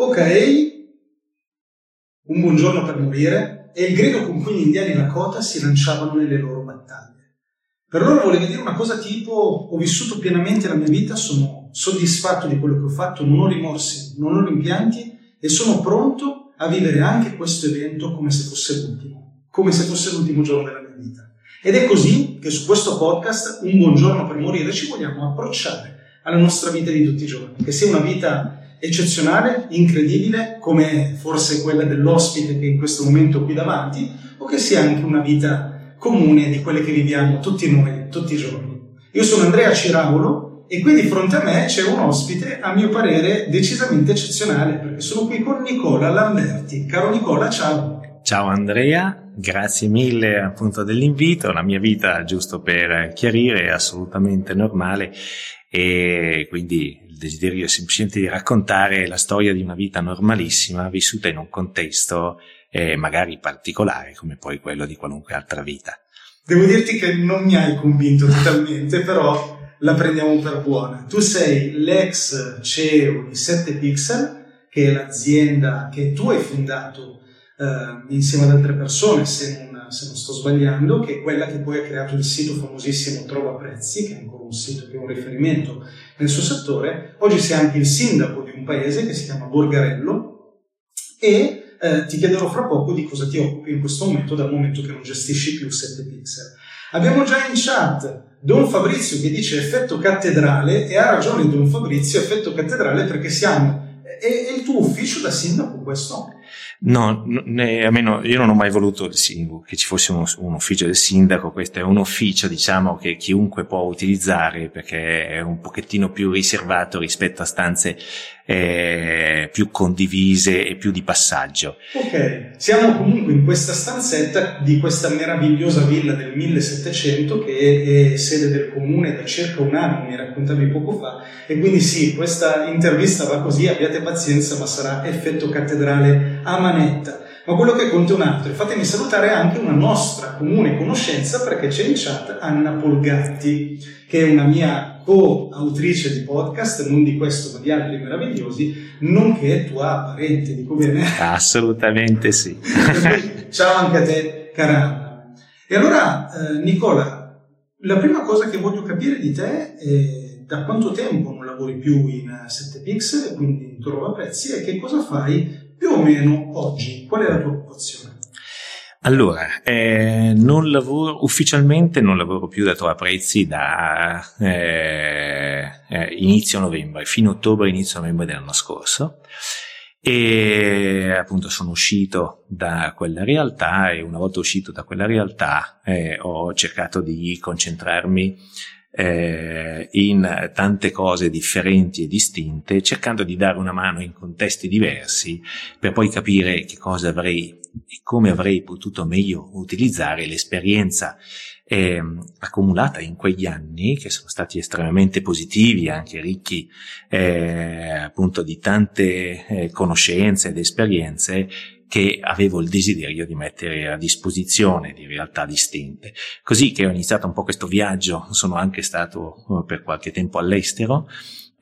Ok, un buongiorno per morire è il grido con cui gli indiani Lakota si lanciavano nelle loro battaglie. Per loro voleva dire una cosa tipo: ho vissuto pienamente la mia vita, sono soddisfatto di quello che ho fatto, non ho rimorsi, non ho rimpianti e sono pronto a vivere anche questo evento come se fosse l'ultimo, come se fosse l'ultimo giorno della mia vita. Ed è così che su questo podcast, un buongiorno per morire, ci vogliamo approcciare alla nostra vita di tutti i giorni, che sia una vita eccezionale, incredibile, come forse quella dell'ospite che in questo momento qui davanti, o che sia anche una vita comune di quelle che viviamo tutti noi, tutti i giorni. Io sono Andrea Ciravolo e qui di fronte a me c'è un ospite, a mio parere, decisamente eccezionale, perché sono qui con Nicola Lamberti. Caro Nicola, ciao! Ciao Andrea, grazie mille appunto dell'invito. La mia vita, giusto per chiarire, è assolutamente normale e quindi il desiderio è semplicemente di raccontare la storia di una vita normalissima vissuta in un contesto magari particolare come poi quello di qualunque altra vita. Devo dirti che non mi hai convinto totalmente, però la prendiamo per buona. Tu sei l'ex CEO di 7Pixel, che è l'azienda che tu hai fondato insieme ad altre persone, se non sto sbagliando, che è quella che poi ha creato il sito famosissimo Trovaprezzi, che è ancora un sito che è un riferimento nel suo settore. Oggi sei anche il sindaco di un paese che si chiama Borgarello e ti chiederò fra poco di cosa ti occupi in questo momento, dal momento che non gestisci più 7Pixel. Abbiamo già in chat Don Fabrizio che dice effetto cattedrale, e ha ragione Don Fabrizio, effetto cattedrale, perché siamo... È il tuo ufficio da sindaco questo? No, almeno io non ho mai voluto che ci fosse un ufficio del sindaco. Questo è un ufficio, diciamo, che chiunque può utilizzare, perché è un pochettino più riservato rispetto a stanze più condivise e più di passaggio. Ok, siamo comunque in questa stanzetta di questa meravigliosa villa del 1700 che è sede del comune da circa un anno, mi raccontavi poco fa, e quindi sì, questa intervista va così, abbiate pazienza, ma sarà effetto cattedrale a manetta. Ma quello che conta è un altro, e fatemi salutare anche una nostra comune conoscenza, perché c'è in chat Anna Polgatti, che è una mia co-autrice di podcast, non di questo ma di altri meravigliosi, nonché tua parente, dico bene? Assolutamente sì. Ciao anche a te, cara Anna. E allora, Nicola, la prima cosa che voglio capire di te è da quanto tempo non lavori più in 7Pixel, quindi in Trovaprezzi, e che cosa fai più o meno oggi? Qual è la tua occupazione? Allora, non lavoro più da Trovaprezzi da inizio novembre, fino a ottobre, inizio novembre dell'anno scorso, e appunto sono uscito da quella realtà e una volta uscito da quella realtà ho cercato di concentrarmi in tante cose differenti e distinte, cercando di dare una mano in contesti diversi per poi capire che cosa avrei e come avrei potuto meglio utilizzare l'esperienza accumulata in quegli anni, che sono stati estremamente positivi, anche ricchi appunto di tante conoscenze ed esperienze che avevo il desiderio di mettere a disposizione di realtà distinte. Così che ho iniziato un po' questo viaggio, sono anche stato per qualche tempo all'estero,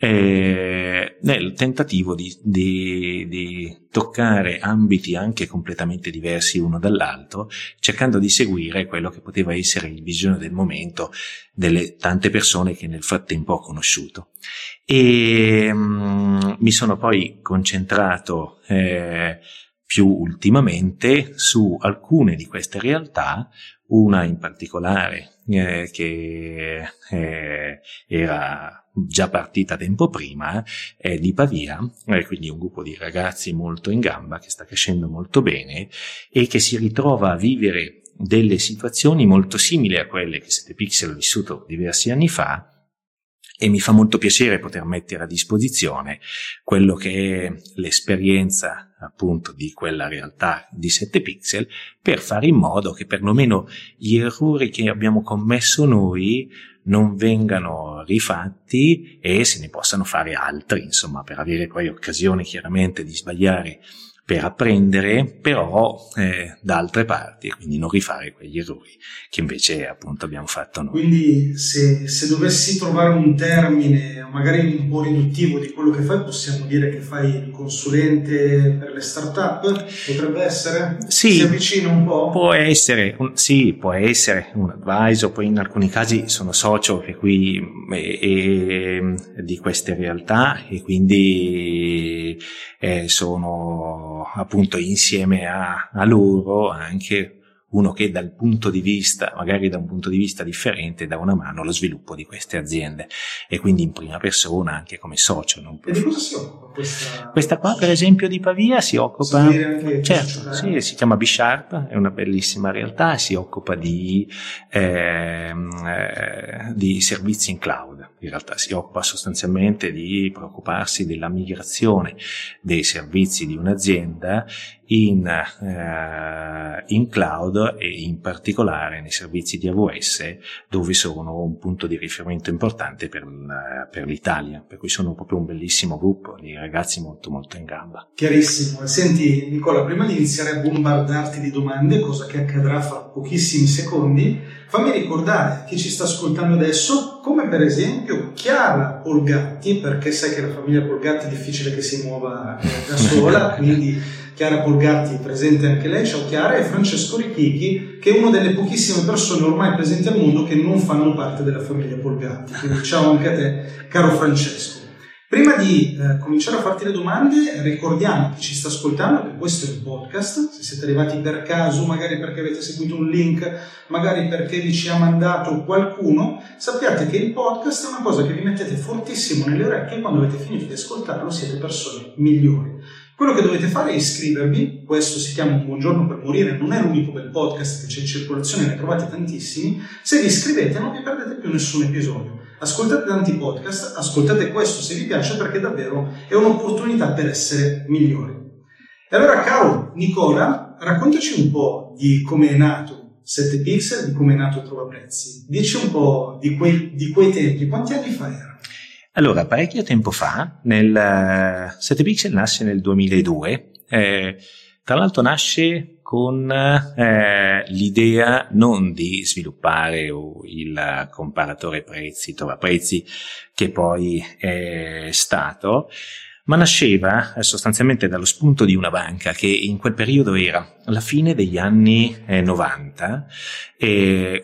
nel tentativo di toccare ambiti anche completamente diversi uno dall'altro, cercando di seguire quello che poteva essere il bisogno del momento delle tante persone che nel frattempo ho conosciuto. E mi sono poi concentrato più ultimamente su alcune di queste realtà, una in particolare che era già partita tempo prima, di Pavia, quindi un gruppo di ragazzi molto in gamba che sta crescendo molto bene e che si ritrova a vivere delle situazioni molto simili a quelle che 7Pixel ha vissuto diversi anni fa, e mi fa molto piacere poter mettere a disposizione quello che è l'esperienza appunto di quella realtà di 7pixel, per fare in modo che perlomeno gli errori che abbiamo commesso noi non vengano rifatti e se ne possano fare altri, insomma, per avere poi occasione chiaramente di sbagliare per apprendere, però da altre parti, quindi non rifare quegli errori che invece appunto abbiamo fatto noi. Quindi se dovessi trovare un termine magari un po' riduttivo di quello che fai, possiamo dire che fai il consulente per le startup? Potrebbe essere? Sì, si avvicina un po'? Può essere un advisor, poi in alcuni casi sono socio di queste realtà e quindi sono appunto insieme a loro anche uno che da un punto di vista differente dà una mano allo sviluppo di queste aziende e quindi in prima persona anche come socio. E di cosa si occupa questa qua, per esempio, di Pavia? Si occupa, certo, sì, si chiama B-Sharp, è una bellissima realtà, si occupa di servizi in cloud. In realtà si occupa sostanzialmente di preoccuparsi della migrazione dei servizi di un'azienda in cloud e in particolare nei servizi di AWS, dove sono un punto di riferimento importante per l'Italia, per cui sono proprio un bellissimo gruppo di ragazzi molto molto in gamba. Chiarissimo. Senti Nicola, prima di iniziare a bombardarti di domande, cosa che accadrà fra pochissimi secondi, fammi ricordare chi ci sta ascoltando adesso, come per esempio Chiara Polgatti, perché sai che la famiglia Polgatti è difficile che si muova da sola, quindi Chiara Polgatti presente anche lei, ciao Chiara, e Francesco Richichi, che è una delle pochissime persone ormai presenti al mondo che non fanno parte della famiglia Polgatti, quindi ciao anche a te caro Francesco. Prima di cominciare a farti le domande, ricordiamo chi ci sta ascoltando che questo è un podcast, se siete arrivati per caso, magari perché avete seguito un link, magari perché vi ci ha mandato qualcuno, sappiate che il podcast è una cosa che vi mettete fortissimo nelle orecchie e quando avete finito di ascoltarlo siete persone migliori. Quello che dovete fare è iscrivervi, questo si chiama Un Buongiorno per Morire, non è l'unico bel podcast che c'è in circolazione, ne trovate tantissimi, se vi iscrivete non vi perdete più nessun episodio, ascoltate tanti podcast, ascoltate questo se vi piace perché davvero è un'opportunità per essere migliori. E allora caro Nicola, raccontaci un po' di come è nato 7pixel, di come è nato Trovaprezzi, dici un po' di quei tempi, quanti anni fa era? Allora, parecchio tempo fa, 7pixel nasce nel 2002, tra l'altro nasce con l'idea non di sviluppare il comparatore prezzi, Trovaprezzi, che poi è stato, ma nasceva sostanzialmente dallo spunto di una banca che in quel periodo era alla fine degli anni 90,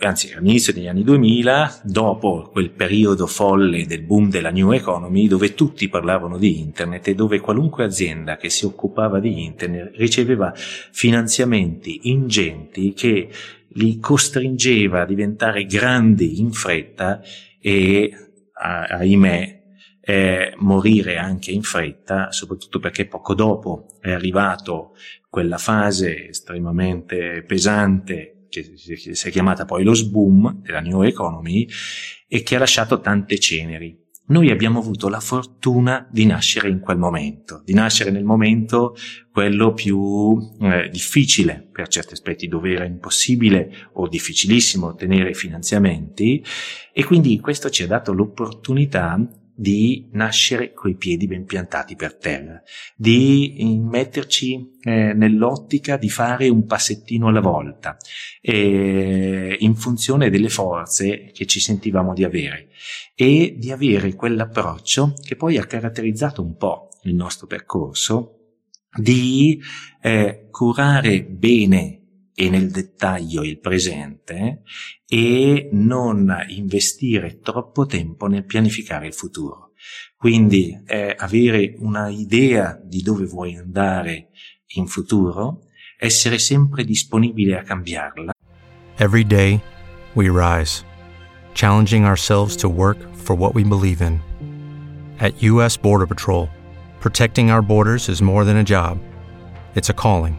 anzi all'inizio degli anni 2000, dopo quel periodo folle del boom della new economy dove tutti parlavano di internet e dove qualunque azienda che si occupava di internet riceveva finanziamenti ingenti che li costringeva a diventare grandi in fretta e, ahimè, morire anche in fretta, soprattutto perché poco dopo è arrivato quella fase estremamente pesante che si è chiamata poi lo boom della new economy e che ha lasciato tante ceneri. Noi abbiamo avuto la fortuna di nascere in quel momento, di nascere nel momento quello più difficile per certi aspetti, dove era impossibile o difficilissimo ottenere finanziamenti, e quindi questo ci ha dato l'opportunità di nascere coi piedi ben piantati per terra, di metterci nell'ottica di fare un passettino alla volta in funzione delle forze che ci sentivamo di avere e di avere quell'approccio che poi ha caratterizzato un po' il nostro percorso di curare bene e nel dettaglio il presente e non investire troppo tempo nel pianificare il futuro. Quindi avere una idea di dove vuoi andare in futuro, essere sempre disponibile a cambiarla. Every day we rise, challenging ourselves to work for what we believe in. At US Border Patrol, protecting our borders is more than a job. It's a calling.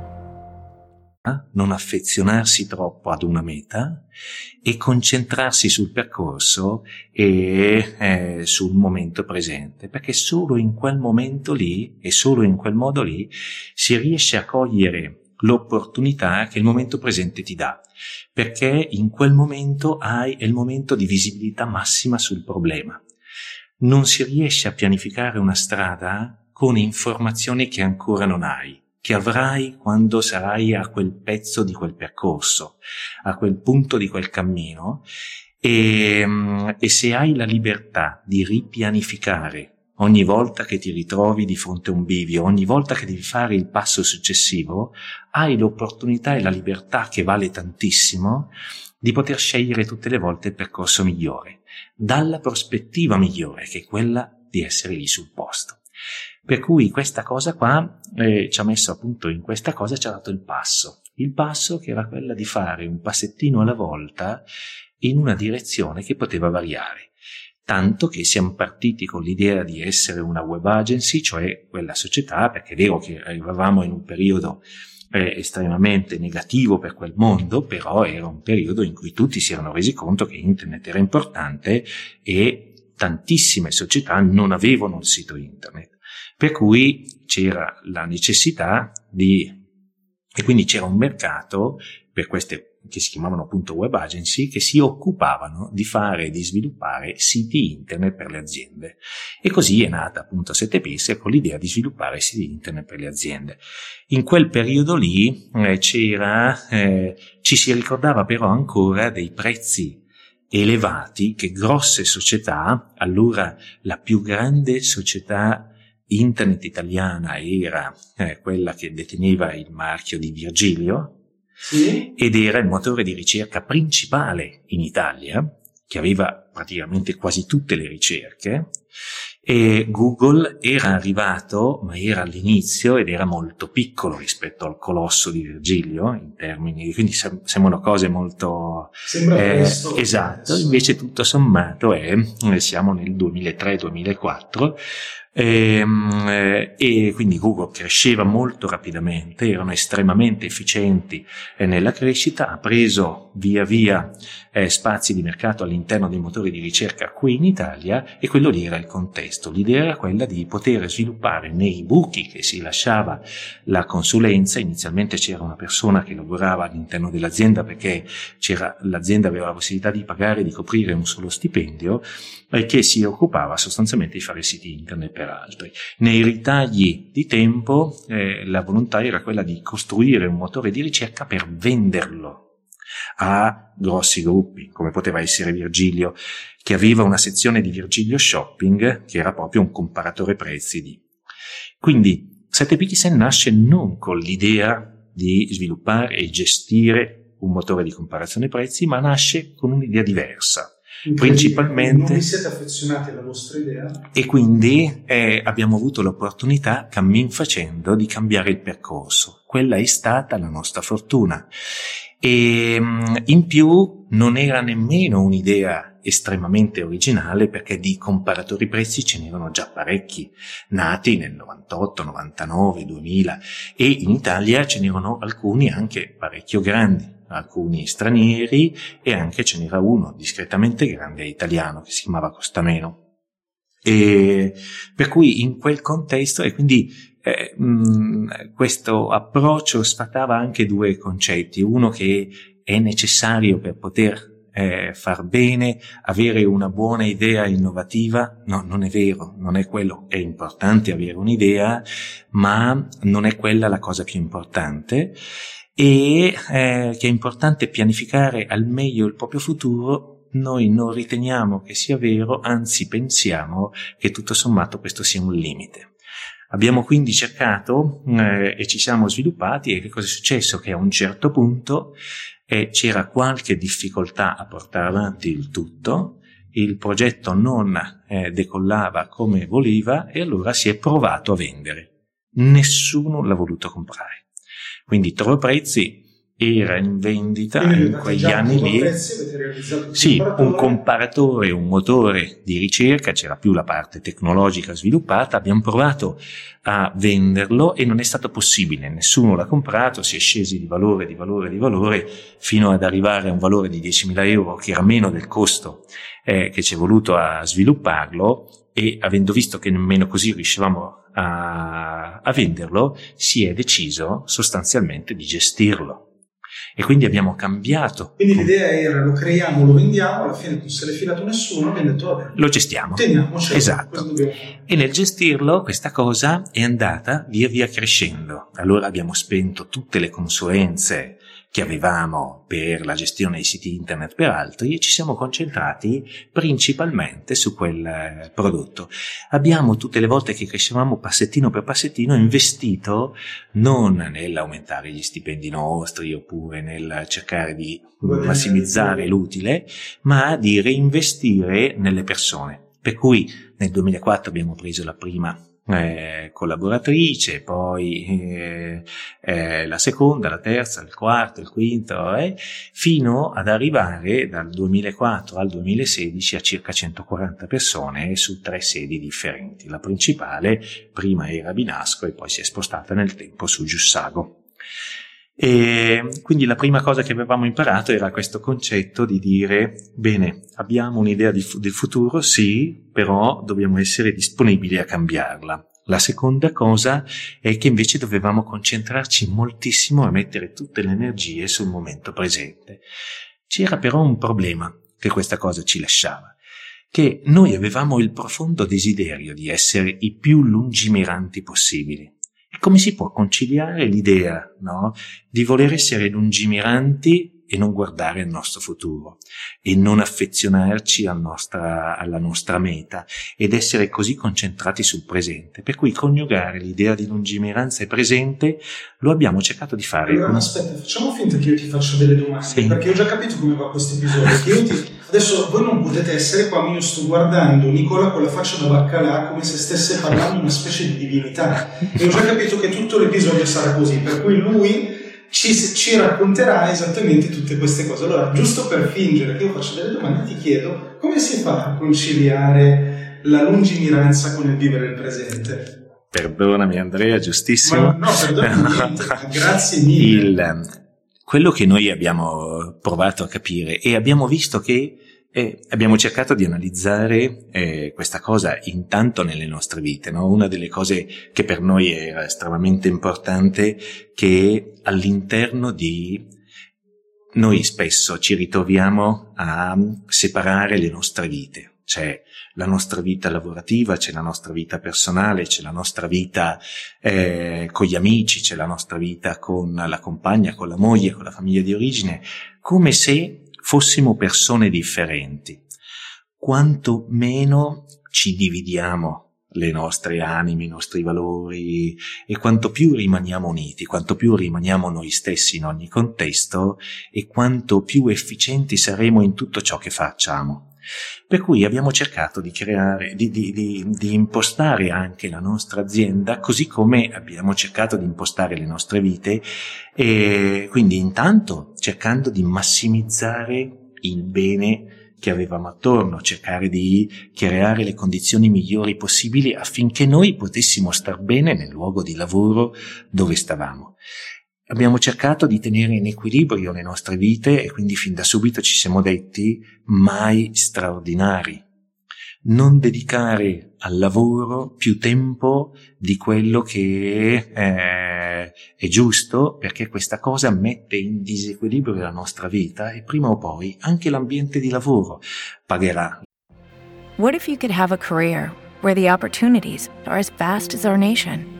Non affezionarsi troppo ad una meta e concentrarsi sul percorso e sul momento presente, perché solo in quel momento lì e solo in quel modo lì si riesce a cogliere l'opportunità che il momento presente ti dà, perché in quel momento hai il momento di visibilità massima sul problema. Non si riesce a pianificare una strada con informazioni che ancora non hai, che avrai quando sarai a quel pezzo di quel percorso, a quel punto di quel cammino, e se hai la libertà di ripianificare ogni volta che ti ritrovi di fronte a un bivio, ogni volta che devi fare il passo successivo, hai l'opportunità e la libertà, che vale tantissimo, di poter scegliere tutte le volte il percorso migliore, dalla prospettiva migliore, che è quella di essere lì sul posto. Per cui questa cosa qua ci ha messo appunto in questa cosa, ci ha dato il passo che era quella di fare un passettino alla volta in una direzione che poteva variare, tanto che siamo partiti con l'idea di essere una web agency, cioè quella società, perché è vero che arrivavamo in un periodo estremamente negativo per quel mondo, però era un periodo in cui tutti si erano resi conto che internet era importante e tantissime società non avevano un sito internet. Per cui c'era la necessità e quindi c'era un mercato per queste che si chiamavano appunto web agency, che si occupavano di fare e di sviluppare siti internet per le aziende. E così è nata appunto 7Pixel, con l'idea di sviluppare siti internet per le aziende. In quel periodo lì ci si ricordava però ancora dei prezzi elevati che grosse società, allora la più grande società internet italiana era quella che deteneva il marchio di Virgilio, sì, ed era il motore di ricerca principale in Italia, che aveva praticamente quasi tutte le ricerche, e Google era arrivato, ma era all'inizio ed era molto piccolo rispetto al colosso di Virgilio, in termini, quindi sembrano cose molto... Sembra questo. Esatto, invece tutto sommato siamo nel 2003-2004, e quindi Google cresceva molto rapidamente, erano estremamente efficienti nella crescita, ha preso via via spazi di mercato all'interno dei motori di ricerca qui in Italia, e quello lì era il contesto. L'idea era quella di poter sviluppare nei buchi che si lasciava la consulenza. Inizialmente c'era una persona che lavorava all'interno dell'azienda, perché l'azienda aveva la possibilità di pagare e di coprire un solo stipendio, che si occupava sostanzialmente di fare siti internet per altri. Nei ritagli di tempo la volontà era quella di costruire un motore di ricerca per venderlo a grossi gruppi, come poteva essere Virgilio, che aveva una sezione di Virgilio Shopping, che era proprio un comparatore prezzi di. Quindi 7Pixel nasce non con l'idea di sviluppare e gestire un motore di comparazione prezzi, ma nasce con un'idea diversa. Principalmente non vi siete affezionati alla vostra idea, e quindi abbiamo avuto l'opportunità, cammin facendo, di cambiare il percorso. Quella è stata la nostra fortuna, e in più non era nemmeno un'idea estremamente originale, perché di comparatori prezzi ce n'erano già parecchi, nati nel 98, 99, 2000, e in Italia ce n'erano alcuni anche parecchio grandi, alcuni stranieri, e anche ce n'era uno discretamente grande italiano che si chiamava Costameno. E per cui in quel contesto, e quindi questo approccio sfatava anche due concetti: uno che è necessario per poter far bene, avere una buona idea innovativa. No, non è vero, non è quello. È importante avere un'idea, ma non è quella la cosa più importante, e che è importante pianificare al meglio il proprio futuro. Noi non riteniamo che sia vero, anzi pensiamo che tutto sommato questo sia un limite. Abbiamo quindi cercato e ci siamo sviluppati, e che cosa è successo? Che a un certo punto c'era qualche difficoltà a portare avanti il tutto, il progetto non decollava come voleva, e allora si è provato a vendere. Nessuno l'ha voluto comprare. Quindi Trovaprezzi era in vendita in quegli anni lì, sì, un comparatore, un motore di ricerca, c'era più la parte tecnologica sviluppata, abbiamo provato a venderlo e non è stato possibile, nessuno l'ha comprato, si è scesi di valore fino ad arrivare a un valore di 10.000 euro che era meno del costo che ci è voluto a svilupparlo, e avendo visto che nemmeno così riuscivamo a venderlo, si è deciso sostanzialmente di gestirlo. E quindi abbiamo cambiato. Quindi l'idea era: lo creiamo, lo vendiamo, alla fine non se l'è filato nessuno, abbiamo detto vabbè, lo gestiamo. Teniamocelo. Esatto. E nel gestirlo questa cosa è andata via via crescendo. Allora abbiamo spento tutte le consulenze che avevamo per la gestione dei siti internet per altri e ci siamo concentrati principalmente su quel prodotto. Abbiamo, tutte le volte che crescevamo passettino per passettino, investito non nell'aumentare gli stipendi nostri oppure nel cercare di massimizzare l'utile, ma di reinvestire nelle persone. Per cui nel 2004 abbiamo preso la prima collaboratrice, poi la seconda, la terza, il quarto, il quinto, fino ad arrivare dal 2004 al 2016 a circa 140 persone su 3 sedi differenti. La principale prima era Binasco e poi si è spostata nel tempo su Giussago. E quindi la prima cosa che avevamo imparato era questo concetto di dire: bene, abbiamo un'idea del futuro, sì, però dobbiamo essere disponibili a cambiarla. La seconda cosa è che invece dovevamo concentrarci moltissimo e mettere tutte le energie sul momento presente. C'era però un problema che questa cosa ci lasciava, che noi avevamo il profondo desiderio di essere i più lungimiranti possibili. E come si può conciliare l'idea, no, di voler essere lungimiranti e non guardare al nostro futuro e non affezionarci alla nostra meta ed essere così concentrati sul presente? Per cui coniugare l'idea di lungimiranza e presente lo abbiamo cercato di fare. Allora, aspetta, facciamo finta che io ti faccia delle domande, sì, perché ho già capito come va questo episodio. Adesso voi non potete essere qua, ma io sto guardando Nicola con la faccia da baccalà come se stesse parlando una specie di divinità e ho già capito che tutto l'episodio sarà così, per cui lui ci racconterà esattamente tutte queste cose. Allora, giusto per fingere che io faccia delle domande, ti chiedo: come si fa a conciliare la lungimiranza con il vivere il presente? Perdonami Andrea, giustissimo. Ma no, perdonami, niente, grazie mille. Quello che noi abbiamo provato a capire, e abbiamo visto che abbiamo cercato di analizzare questa cosa intanto nelle nostre vite, no? Una delle cose che per noi era estremamente importante, che all'interno di noi spesso ci ritroviamo a separare le nostre vite. C'è la nostra vita lavorativa, c'è la nostra vita personale, c'è la nostra vita con gli amici, c'è la nostra vita con la compagna, con la moglie, con la famiglia di origine, come se fossimo persone differenti. Quanto meno ci dividiamo le nostre anime, i nostri valori, e quanto più rimaniamo uniti, quanto più rimaniamo noi stessi in ogni contesto, e quanto più efficienti saremo in tutto ciò che facciamo. Per cui abbiamo cercato di creare, di impostare anche la nostra azienda così come abbiamo cercato di impostare le nostre vite, e quindi intanto cercando di massimizzare il bene che avevamo attorno, cercare di creare le condizioni migliori possibili affinché noi potessimo star bene nel luogo di lavoro dove stavamo. Abbiamo cercato di tenere in equilibrio le nostre vite, e quindi fin da subito ci siamo detti: mai straordinari, non dedicare al lavoro più tempo di quello che è giusto, perché questa cosa mette in disequilibrio la nostra vita e prima o poi anche l'ambiente di lavoro pagherà. What if you could have a career where the opportunities are as vast as our nation?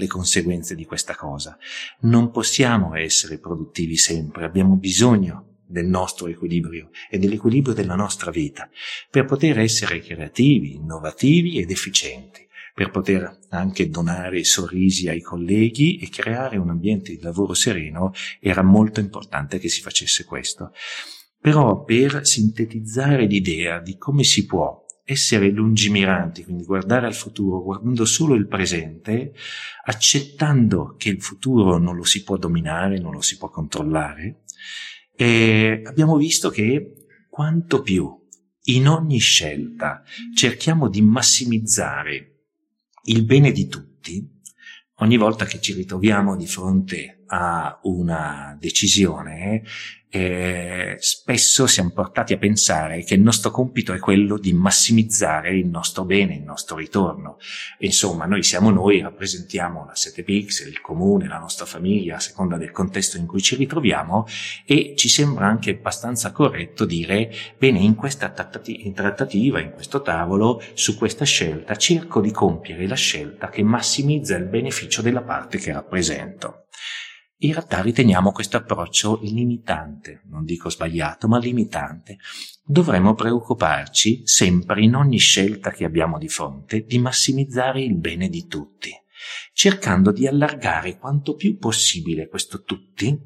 Le conseguenze di questa cosa. Non possiamo essere produttivi sempre, abbiamo bisogno del nostro equilibrio e dell'equilibrio della nostra vita per poter essere creativi, innovativi ed efficienti, per poter anche donare sorrisi ai colleghi e creare un ambiente di lavoro sereno. Era molto importante che si facesse questo. Però per sintetizzare l'idea di come si può essere lungimiranti, quindi guardare al futuro guardando solo il presente, accettando che il futuro non lo si può dominare, non lo si può controllare, e abbiamo visto che quanto più in ogni scelta cerchiamo di massimizzare il bene di tutti, ogni volta che ci ritroviamo di fronte a una decisione, spesso siamo portati a pensare che il nostro compito è quello di massimizzare il nostro bene, il nostro ritorno. Insomma, noi siamo noi, rappresentiamo la 7Pixel, il comune, la nostra famiglia, a seconda del contesto in cui ci ritroviamo, e ci sembra anche abbastanza corretto dire: bene, in questa trattativa, in questo tavolo, su questa scelta, cerco di compiere la scelta che massimizza il beneficio della parte che rappresento. In realtà riteniamo questo approccio limitante, non dico sbagliato, ma limitante. Dovremmo preoccuparci sempre, in ogni scelta che abbiamo di fronte, di massimizzare il bene di tutti, cercando di allargare quanto più possibile questo tutti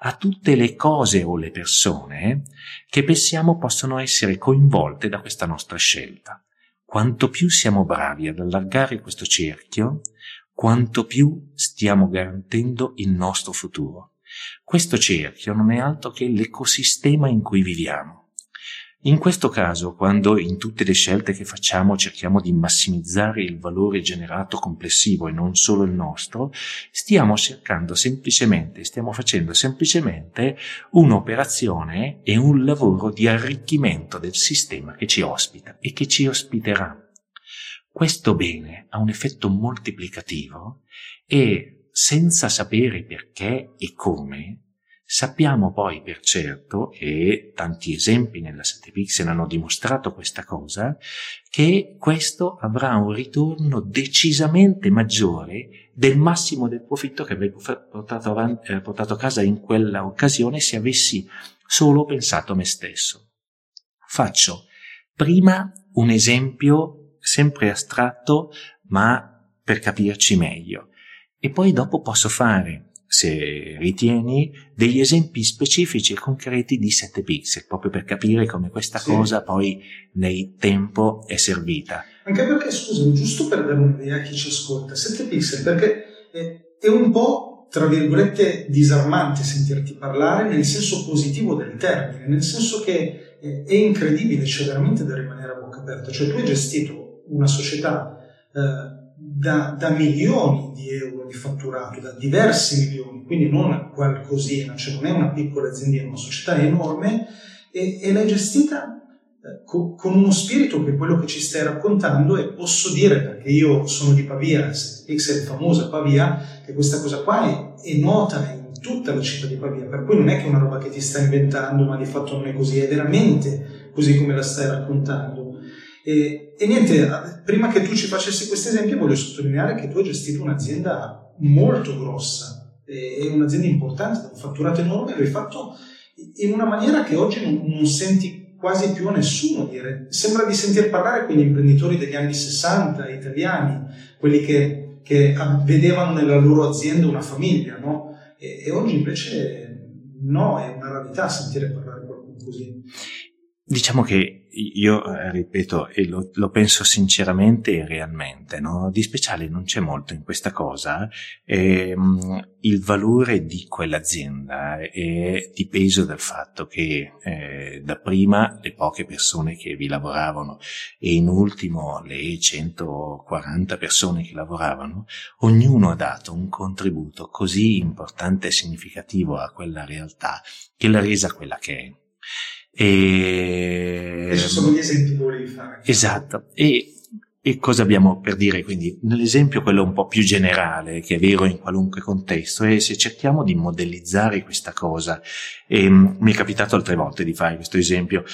a tutte le cose o le persone che pensiamo possono essere coinvolte da questa nostra scelta. Quanto più siamo bravi ad allargare questo cerchio, quanto più stiamo garantendo il nostro futuro. Questo cerchio non è altro che l'ecosistema in cui viviamo. In questo caso, quando in tutte le scelte che facciamo cerchiamo di massimizzare il valore generato complessivo e non solo il nostro, stiamo facendo semplicemente un'operazione e un lavoro di arricchimento del sistema che ci ospita e che ci ospiterà. Questo bene ha un effetto moltiplicativo e, senza sapere perché e come, sappiamo poi per certo, e tanti esempi nella 7Pixel hanno dimostrato questa cosa, che questo avrà un ritorno decisamente maggiore del massimo del profitto che avrei portato a casa in quella occasione se avessi solo pensato a me stesso. Faccio prima un esempio sempre astratto, ma per capirci meglio. E poi dopo posso fare, se ritieni, degli esempi specifici e concreti di 7Pixel, proprio per capire come questa cosa poi nel tempo è servita. Anche perché, scusami, giusto per dare un'idea a chi ci ascolta, 7Pixel, perché è un po', tra virgolette, disarmante sentirti parlare nel senso positivo del termine, nel senso che è incredibile, c'è veramente da rimanere a bocca aperta. Cioè, tu hai gestito una società da milioni di euro di fatturato, da diversi milioni, quindi non qualcosina, cioè non è una piccola azienda, è una società enorme, e l'hai gestita con uno spirito che è quello che ci stai raccontando. E posso dire, perché io sono di Pavia, 7Pixel è famosa Pavia, che questa cosa qua è nota in tutta la città di Pavia, per cui non è che è una roba che ti stai inventando, ma di fatto non è così, è veramente così come la stai raccontando. E niente, prima che tu ci facessi questo esempio, voglio sottolineare che tu hai gestito un'azienda molto grossa, è un'azienda importante, un fatturato enorme, l'hai fatto in una maniera che oggi non senti quasi più a nessuno dire. Sembra di sentir parlare quegli imprenditori degli anni 60 italiani, quelli che vedevano nella loro azienda una famiglia, no? E oggi invece no, è una rarità sentire parlare qualcuno così. Diciamo che io ripeto, e lo penso sinceramente e realmente, no? Di speciale non c'è molto in questa cosa. Il valore di quell'azienda è dipeso dal fatto che da prima le poche persone che vi lavoravano e in ultimo le 140 persone che lavoravano, ognuno ha dato un contributo così importante e significativo a quella realtà che l'ha resa quella che è. Ci sono gli esempi che volevi fare. Esatto. E cosa abbiamo per dire? Quindi nell'esempio quello un po' più generale, che è vero in qualunque contesto, è se cerchiamo di modellizzare questa cosa. Mi è capitato altre volte di fare questo esempio.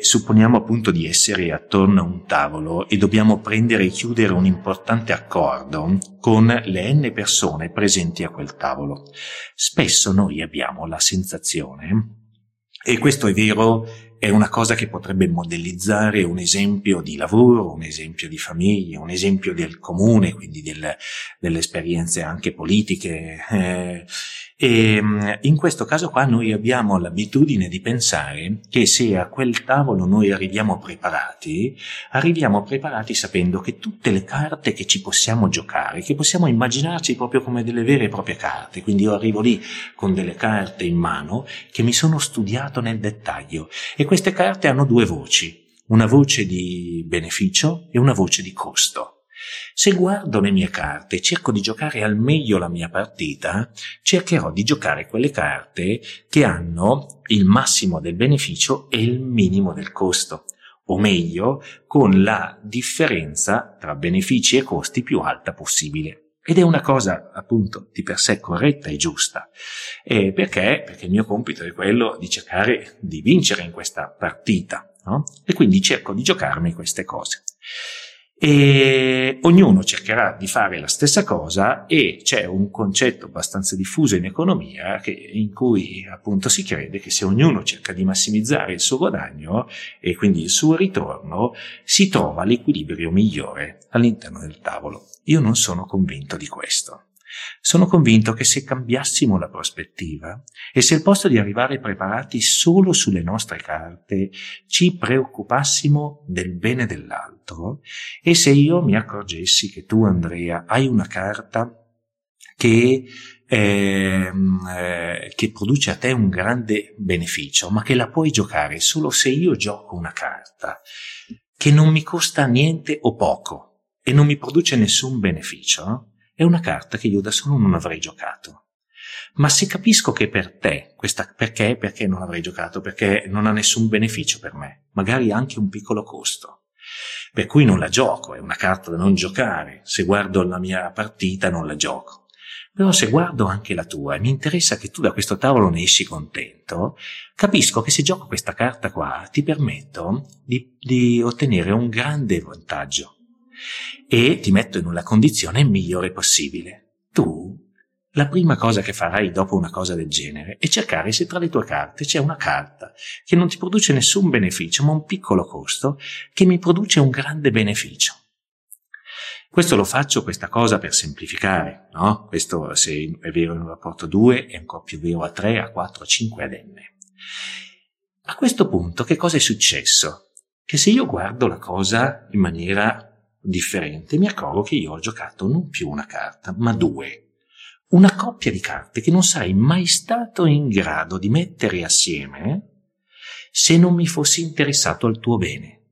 Supponiamo appunto di essere attorno a un tavolo e dobbiamo prendere e chiudere un importante accordo con le n persone presenti a quel tavolo. Spesso noi abbiamo la sensazione, e questo è vero, è una cosa che potrebbe modellizzare un esempio di lavoro, un esempio di famiglia, un esempio del comune, quindi delle esperienze anche politiche. E in questo caso qua noi abbiamo l'abitudine di pensare che se a quel tavolo noi arriviamo preparati sapendo che tutte le carte che ci possiamo giocare, che possiamo immaginarci proprio come delle vere e proprie carte, quindi io arrivo lì con delle carte in mano che mi sono studiato nel dettaglio, e queste carte hanno due voci, una voce di beneficio e una voce di costo. Se guardo le mie carte e cerco di giocare al meglio la mia partita, cercherò di giocare quelle carte che hanno il massimo del beneficio e il minimo del costo, o meglio, con la differenza tra benefici e costi più alta possibile. Ed è una cosa appunto di per sé corretta e giusta. Perché? Perché il mio compito è quello di cercare di vincere in questa partita, no? E quindi cerco di giocarmi queste cose. E ognuno cercherà di fare la stessa cosa, e c'è un concetto abbastanza diffuso in economia in cui appunto si crede che se ognuno cerca di massimizzare il suo guadagno e quindi il suo ritorno, si trova l'equilibrio migliore all'interno del tavolo. Io non sono convinto di questo. Sono convinto che se cambiassimo la prospettiva e se al posto di arrivare preparati solo sulle nostre carte ci preoccupassimo del bene dell'altro, e se io mi accorgessi che tu, Andrea, hai una carta che produce a te un grande beneficio, ma che la puoi giocare solo se io gioco una carta che non mi costa niente o poco e non mi produce nessun beneficio, è una carta che io da solo non avrei giocato. Ma se capisco che per te, questa perché non avrei giocato? Perché non ha nessun beneficio per me, magari anche un piccolo costo. Per cui non la gioco, è una carta da non giocare. Se guardo la mia partita non la gioco. Però se guardo anche la tua e mi interessa che tu da questo tavolo ne esci contento, capisco che se gioco questa carta qua ti permetto di ottenere un grande vantaggio. E ti metto in una condizione migliore possibile. Tu, la prima cosa che farai dopo una cosa del genere è cercare se tra le tue carte c'è una carta che non ti produce nessun beneficio, ma un piccolo costo che mi produce un grande beneficio. Questo lo faccio, questa cosa, per semplificare, no? Questo, se è vero in un rapporto a 2, è ancora più vero a 3, a 4, a 5, ad n. A questo punto che cosa è successo? Che se io guardo la cosa in maniera differente, mi accorgo che io ho giocato non più una carta, ma due. Una coppia di carte che non sarei mai stato in grado di mettere assieme se non mi fossi interessato al tuo bene.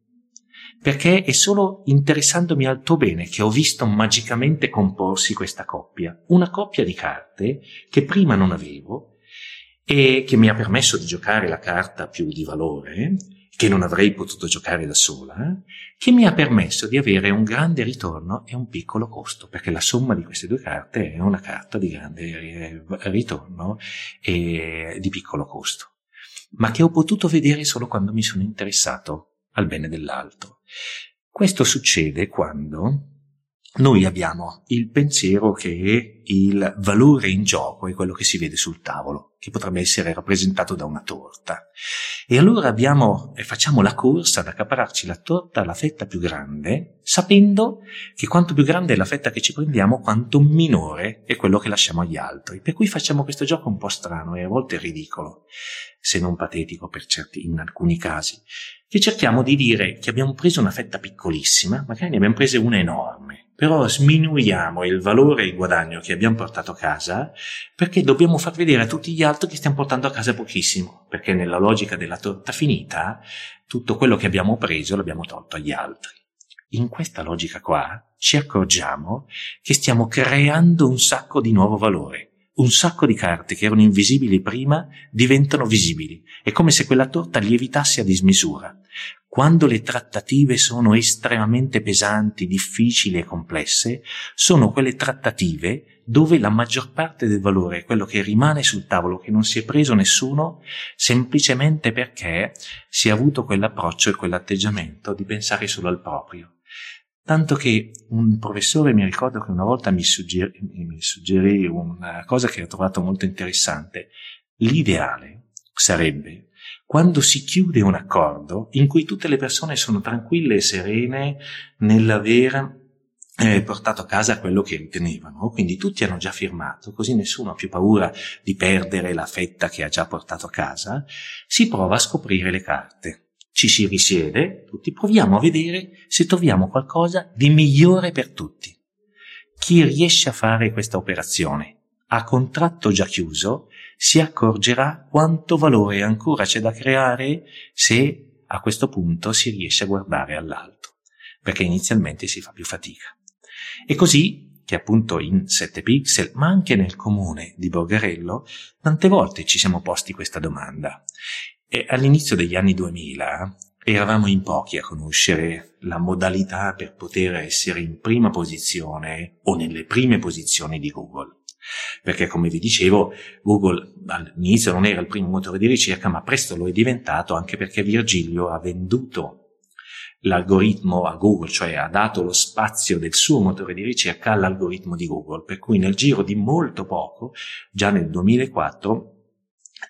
Perché è solo interessandomi al tuo bene che ho visto magicamente comporsi questa coppia. Una coppia di carte che prima non avevo e che mi ha permesso di giocare la carta più di valore, che non avrei potuto giocare da sola, che mi ha permesso di avere un grande ritorno e un piccolo costo, perché la somma di queste due carte è una carta di grande ritorno e di piccolo costo, ma che ho potuto vedere solo quando mi sono interessato al bene dell'altro. Questo succede quando noi abbiamo il pensiero che il valore in gioco è quello che si vede sul tavolo, che potrebbe essere rappresentato da una torta. E allora facciamo la corsa ad accapararci la torta, la fetta più grande, sapendo che quanto più grande è la fetta che ci prendiamo, quanto minore è quello che lasciamo agli altri. Per cui facciamo questo gioco un po' strano e a volte ridicolo, se non patetico in alcuni casi, che cerchiamo di dire che abbiamo preso una fetta piccolissima, magari ne abbiamo prese una enorme, però sminuiamo il valore e il guadagno che abbiamo portato a casa perché dobbiamo far vedere a tutti gli altri che stiamo portando a casa pochissimo, perché nella logica della torta finita tutto quello che abbiamo preso l'abbiamo tolto agli altri. In questa logica qua ci accorgiamo che stiamo creando un sacco di nuovo valore, un sacco di carte che erano invisibili prima diventano visibili, è come se quella torta lievitasse a dismisura. Quando le trattative sono estremamente pesanti, difficili e complesse, sono quelle trattative dove la maggior parte del valore è quello che rimane sul tavolo, che non si è preso nessuno, semplicemente perché si è avuto quell'approccio e quell'atteggiamento di pensare solo al proprio. Tanto che un professore, mi ricordo che una volta mi suggerì una cosa che ho trovato molto interessante. L'ideale sarebbe quando si chiude un accordo in cui tutte le persone sono tranquille e serene nell'aver portato a casa quello che ritenevano, quindi tutti hanno già firmato, così nessuno ha più paura di perdere la fetta che ha già portato a casa, si prova a scoprire le carte. Ci si risiede, tutti proviamo a vedere se troviamo qualcosa di migliore per tutti. Chi riesce a fare questa operazione a contratto già chiuso si accorgerà quanto valore ancora c'è da creare se a questo punto si riesce a guardare all'alto, perché inizialmente si fa più fatica. E così che appunto in 7Pixel, ma anche nel comune di Borgarello, tante volte ci siamo posti questa domanda. E all'inizio degli anni 2000 eravamo in pochi a conoscere la modalità per poter essere in prima posizione o nelle prime posizioni di Google. Perché, come vi dicevo, Google all'inizio non era il primo motore di ricerca, ma presto lo è diventato, anche perché Virgilio ha venduto l'algoritmo a Google, cioè ha dato lo spazio del suo motore di ricerca all'algoritmo di Google, per cui nel giro di molto poco, già nel 2004,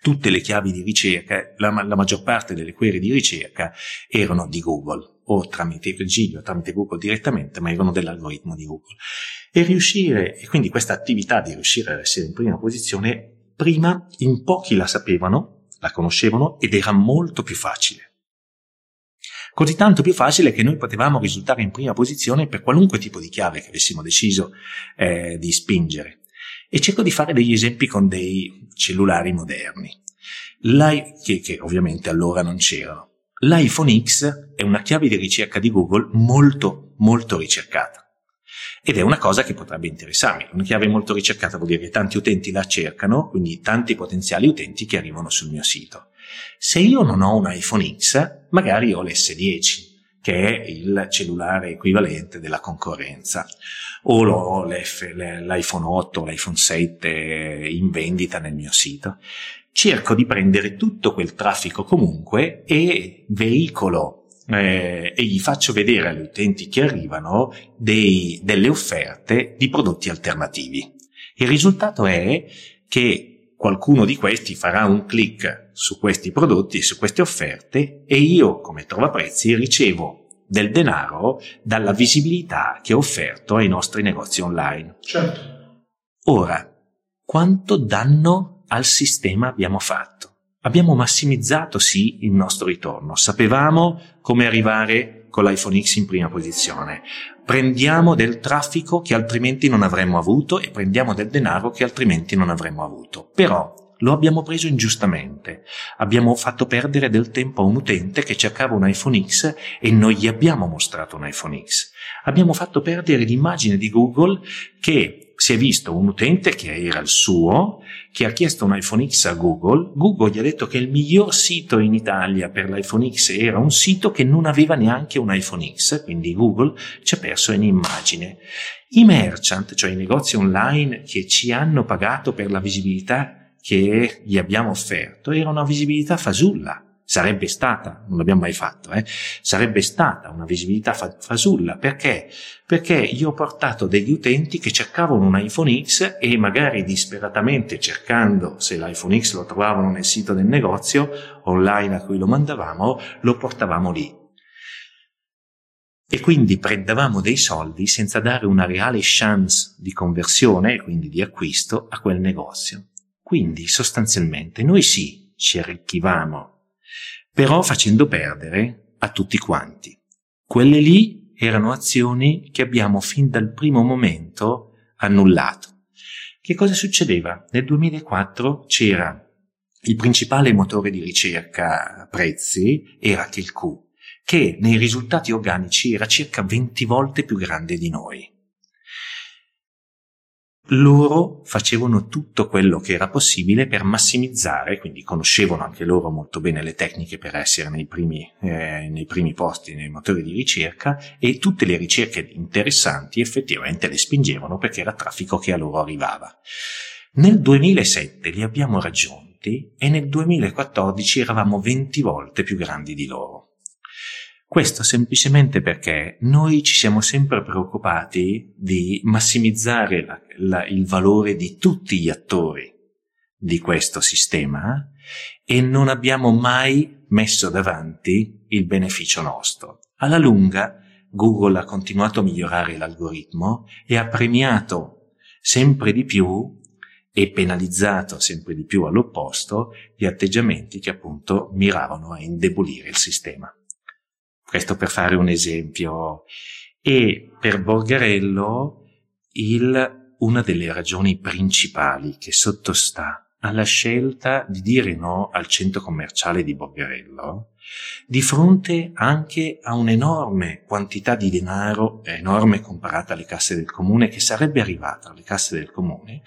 tutte le chiavi di ricerca, la maggior parte delle query di ricerca erano di Google, o tramite Virgilio, tramite Google direttamente, ma erano dell'algoritmo di Google. E quindi questa attività di riuscire ad essere in prima posizione, prima in pochi la sapevano, la conoscevano, ed era molto più facile. Così tanto più facile che noi potevamo risultare in prima posizione per qualunque tipo di chiave che avessimo deciso di spingere. E cerco di fare degli esempi con dei cellulari moderni, che ovviamente allora non c'erano. L'iPhone X è una chiave di ricerca di Google molto, molto ricercata. Ed è una cosa che potrebbe interessarmi. Una chiave molto ricercata vuol dire che tanti utenti la cercano, quindi tanti potenziali utenti che arrivano sul mio sito. Se io non ho un iPhone X, magari ho l'S10, che è il cellulare equivalente della concorrenza, o ho l'iPhone 8, l'iPhone 7 in vendita nel mio sito. Cerco di prendere tutto quel traffico comunque e veicolo e gli faccio vedere agli utenti che arrivano delle offerte di prodotti alternativi. Il risultato è che qualcuno di questi farà un click su questi prodotti e su queste offerte e io, come Trovaprezzi, ricevo del denaro dalla visibilità che ho offerto ai nostri negozi online. Certo. Ora, quanto danno al sistema abbiamo fatto? Abbiamo massimizzato sì il nostro ritorno, sapevamo come arrivare con l'iPhone X in prima posizione, prendiamo del traffico che altrimenti non avremmo avuto e prendiamo del denaro che altrimenti non avremmo avuto, però lo abbiamo preso ingiustamente, abbiamo fatto perdere del tempo a un utente che cercava un iPhone X e non gli abbiamo mostrato un iPhone X, abbiamo fatto perdere l'immagine di Google che si è visto un utente che era il suo, che ha chiesto un iPhone X a Google, Google gli ha detto che il miglior sito in Italia per l'iPhone X era un sito che non aveva neanche un iPhone X, quindi Google ci ha perso un'immagine. I merchant, cioè i negozi online che ci hanno pagato per la visibilità che gli abbiamo offerto, era una visibilità fasulla, sarebbe stata, non l'abbiamo mai fatto, sarebbe stata una visibilità fasulla. Perché? Perché io ho portato degli utenti che cercavano un iPhone X e magari disperatamente cercando se l'iPhone X lo trovavano nel sito del negozio online a cui lo mandavamo, lo portavamo lì. E quindi prendevamo dei soldi senza dare una reale chance di conversione e quindi di acquisto a quel negozio. Quindi sostanzialmente noi sì, ci arricchivamo, però facendo perdere a tutti quanti. Quelle lì erano azioni che abbiamo fin dal primo momento annullato. Che cosa succedeva? Nel 2004 c'era il principale motore di ricerca prezzi, era Kelkoo, che nei risultati organici era circa 20 volte più grande di noi. Loro facevano tutto quello che era possibile per massimizzare, quindi conoscevano anche loro molto bene le tecniche per essere nei primi posti nei motori di ricerca, e tutte le ricerche interessanti effettivamente le spingevano perché era traffico che a loro arrivava. Nel 2007 li abbiamo raggiunti e nel 2014 eravamo 20 volte più grandi di loro. Questo semplicemente perché noi ci siamo sempre preoccupati di massimizzare il valore di tutti gli attori di questo sistema e non abbiamo mai messo davanti il beneficio nostro. Alla lunga Google ha continuato a migliorare l'algoritmo e ha premiato sempre di più e penalizzato sempre di più all'opposto gli atteggiamenti che appunto miravano a indebolire il sistema. Questo per fare un esempio. E per Borgarello una delle ragioni principali che sottostà alla scelta di dire no al centro commerciale di Borgarello, di fronte anche a un'enorme quantità di denaro, enorme comparata alle casse del comune, che sarebbe arrivata alle casse del comune,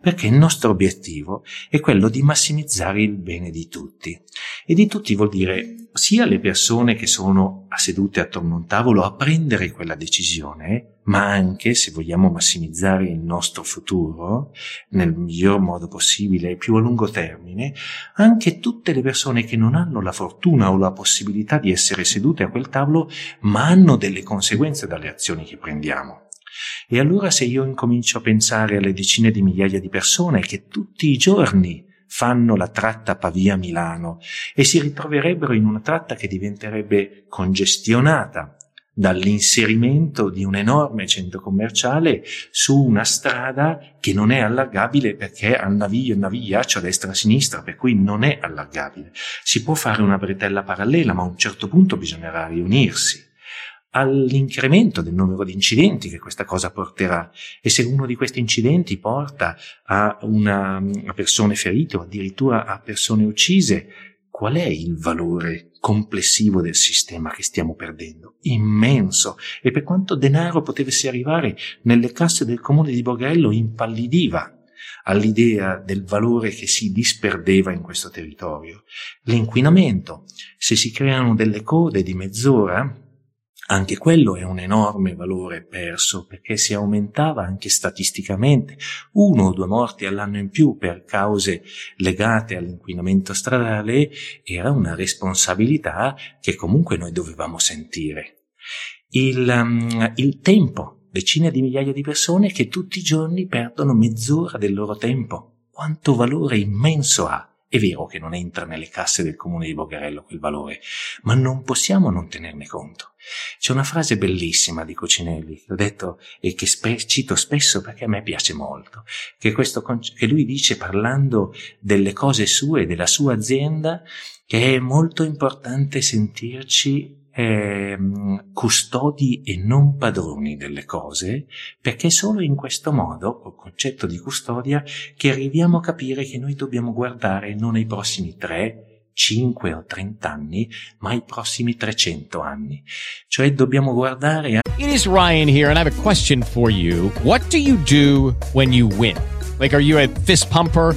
perché il nostro obiettivo è quello di massimizzare il bene di tutti. E di tutti vuol dire sia le persone che sono sedute attorno a un tavolo a prendere quella decisione, ma anche, se vogliamo massimizzare il nostro futuro nel miglior modo possibile e più a lungo termine, anche tutte le persone che non hanno la fortuna o la possibilità di essere sedute a quel tavolo, ma hanno delle conseguenze dalle azioni che prendiamo. E allora se io incomincio a pensare alle decine di migliaia di persone che tutti i giorni fanno la tratta Pavia-Milano e si ritroverebbero in una tratta che diventerebbe congestionata dall'inserimento di un enorme centro commerciale su una strada che non è allargabile perché ha il navigliaccio a destra e a sinistra, per cui non è allargabile. Si può fare una bretella parallela, ma a un certo punto bisognerà riunirsi. All'incremento del numero di incidenti che questa cosa porterà, e se uno di questi incidenti porta a persone ferite o addirittura a persone uccise, qual è il valore complessivo del sistema che stiamo perdendo? Immenso. E per quanto denaro potesse arrivare nelle casse del comune di Borgarello impallidiva all'idea del valore che si disperdeva in questo territorio. L'inquinamento, se si creano delle code di mezz'ora, anche quello è un enorme valore perso, perché si aumentava anche statisticamente 1 o 2 morti all'anno in più per cause legate all'inquinamento stradale. Era una responsabilità che comunque noi dovevamo sentire. Il tempo, decine di migliaia di persone che tutti i giorni perdono mezz'ora del loro tempo. Quanto valore immenso ha! È vero che non entra nelle casse del comune di Borgarello quel valore, ma non possiamo non tenerne conto. C'è una frase bellissima di Cucinelli, che ho detto e che cito spesso perché a me piace molto, che lui dice, parlando delle cose sue e della sua azienda, che è molto importante sentirci custodi e non padroni delle cose, perché solo in questo modo, col concetto di custodia, che arriviamo a capire che noi dobbiamo guardare non ai prossimi 3, 5 o 30 anni, ma ai prossimi 300 anni. Cioè dobbiamo guardare a... It is Ryan here and I have a question for you. What do when you win? Like, are you a fist pumper,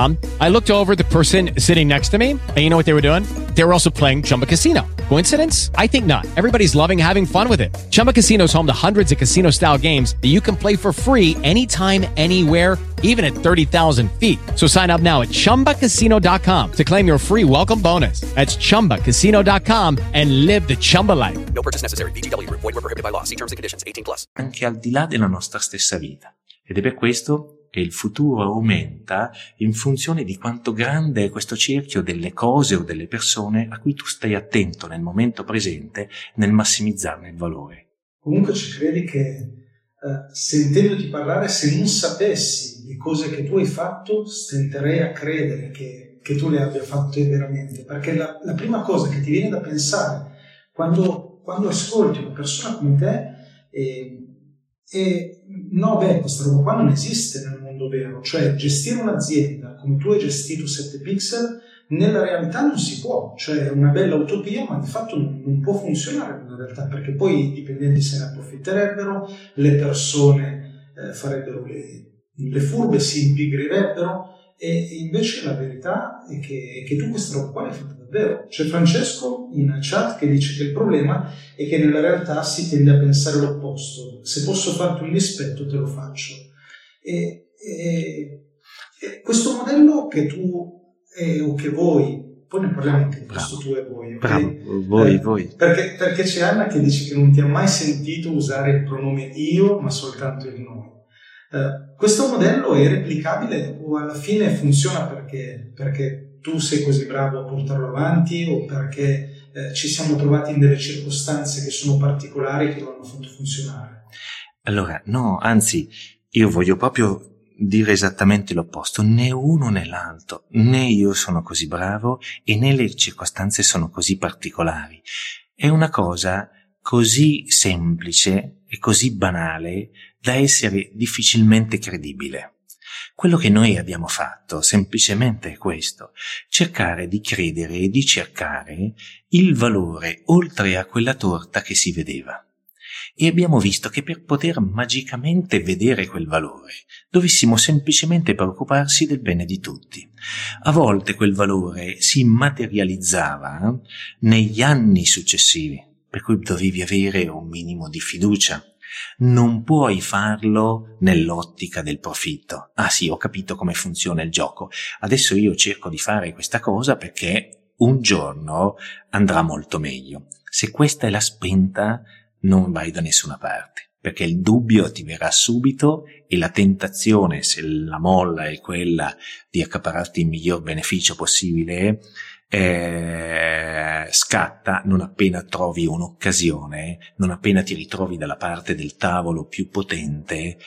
I looked over at the person sitting next to me, and you know what they were doing? They were also playing Chumba Casino. Coincidence? I think not. Everybody's loving having fun with it. Chumba Casino is home to hundreds of casino-style games that you can play for free anytime, anywhere, even at 30,000 feet. So sign up now at ChumbaCasino.com to claim your free welcome bonus. That's ChumbaCasino.com and live the Chumba life. No purchase necessary. VGW Group. Void where prohibited by law. See terms and conditions. 18+. Anche al di là della nostra stessa vita. Ed è per questo che il futuro aumenta in funzione di quanto grande è questo cerchio delle cose o delle persone a cui tu stai attento nel momento presente nel massimizzarne il valore. Comunque ci credi che sentendoti parlare, se non sapessi le cose che tu hai fatto, stenterei a credere che tu le abbia fatte veramente, perché la prima cosa che ti viene da pensare quando ascolti una persona come te è no, beh, questa roba qua non esiste nel mondo vero, cioè gestire un'azienda come tu hai gestito 7Pixel nella realtà non si può, cioè è una bella utopia, ma di fatto non può funzionare nella realtà, perché poi i dipendenti se ne approfitterebbero, le persone farebbero le furbe, si impigrirebbero, e invece la verità è che tu questa roba qua l'hai fatta davvero. C'è Francesco in chat che dice che il problema è che nella realtà si tende a pensare l'opposto, se posso farti un dispetto te lo faccio, e questo modello che tu o che voi, poi ne parliamo anche di questo, tu e voi, okay? Bravo, voi. Perché c'è Anna che dice che non ti ha mai sentito usare il pronome io, ma soltanto il noi. Questo modello è replicabile o alla fine funziona perché tu sei così bravo a portarlo avanti, o perché ci siamo trovati in delle circostanze che sono particolari che lo hanno fatto funzionare? Allora, no, anzi, io voglio proprio dire esattamente l'opposto, né uno né l'altro, né io sono così bravo e né le circostanze sono così particolari. È una cosa così semplice e così banale da essere difficilmente credibile. Quello che noi abbiamo fatto semplicemente è questo, cercare di credere e di cercare il valore oltre a quella torta che si vedeva. E abbiamo visto che per poter magicamente vedere quel valore dovessimo semplicemente preoccuparsi del bene di tutti. A volte quel valore si materializzava negli anni successivi, per cui dovevi avere un minimo di fiducia. Non puoi farlo nell'ottica del profitto. Ah sì, ho capito come funziona il gioco. Adesso io cerco di fare questa cosa perché un giorno andrà molto meglio. Se questa è la spinta, non vai da nessuna parte, perché il dubbio ti verrà subito e la tentazione, se la molla è quella di accapararti il miglior beneficio possibile, scatta non appena trovi un'occasione, non appena ti ritrovi dalla parte del tavolo più potente,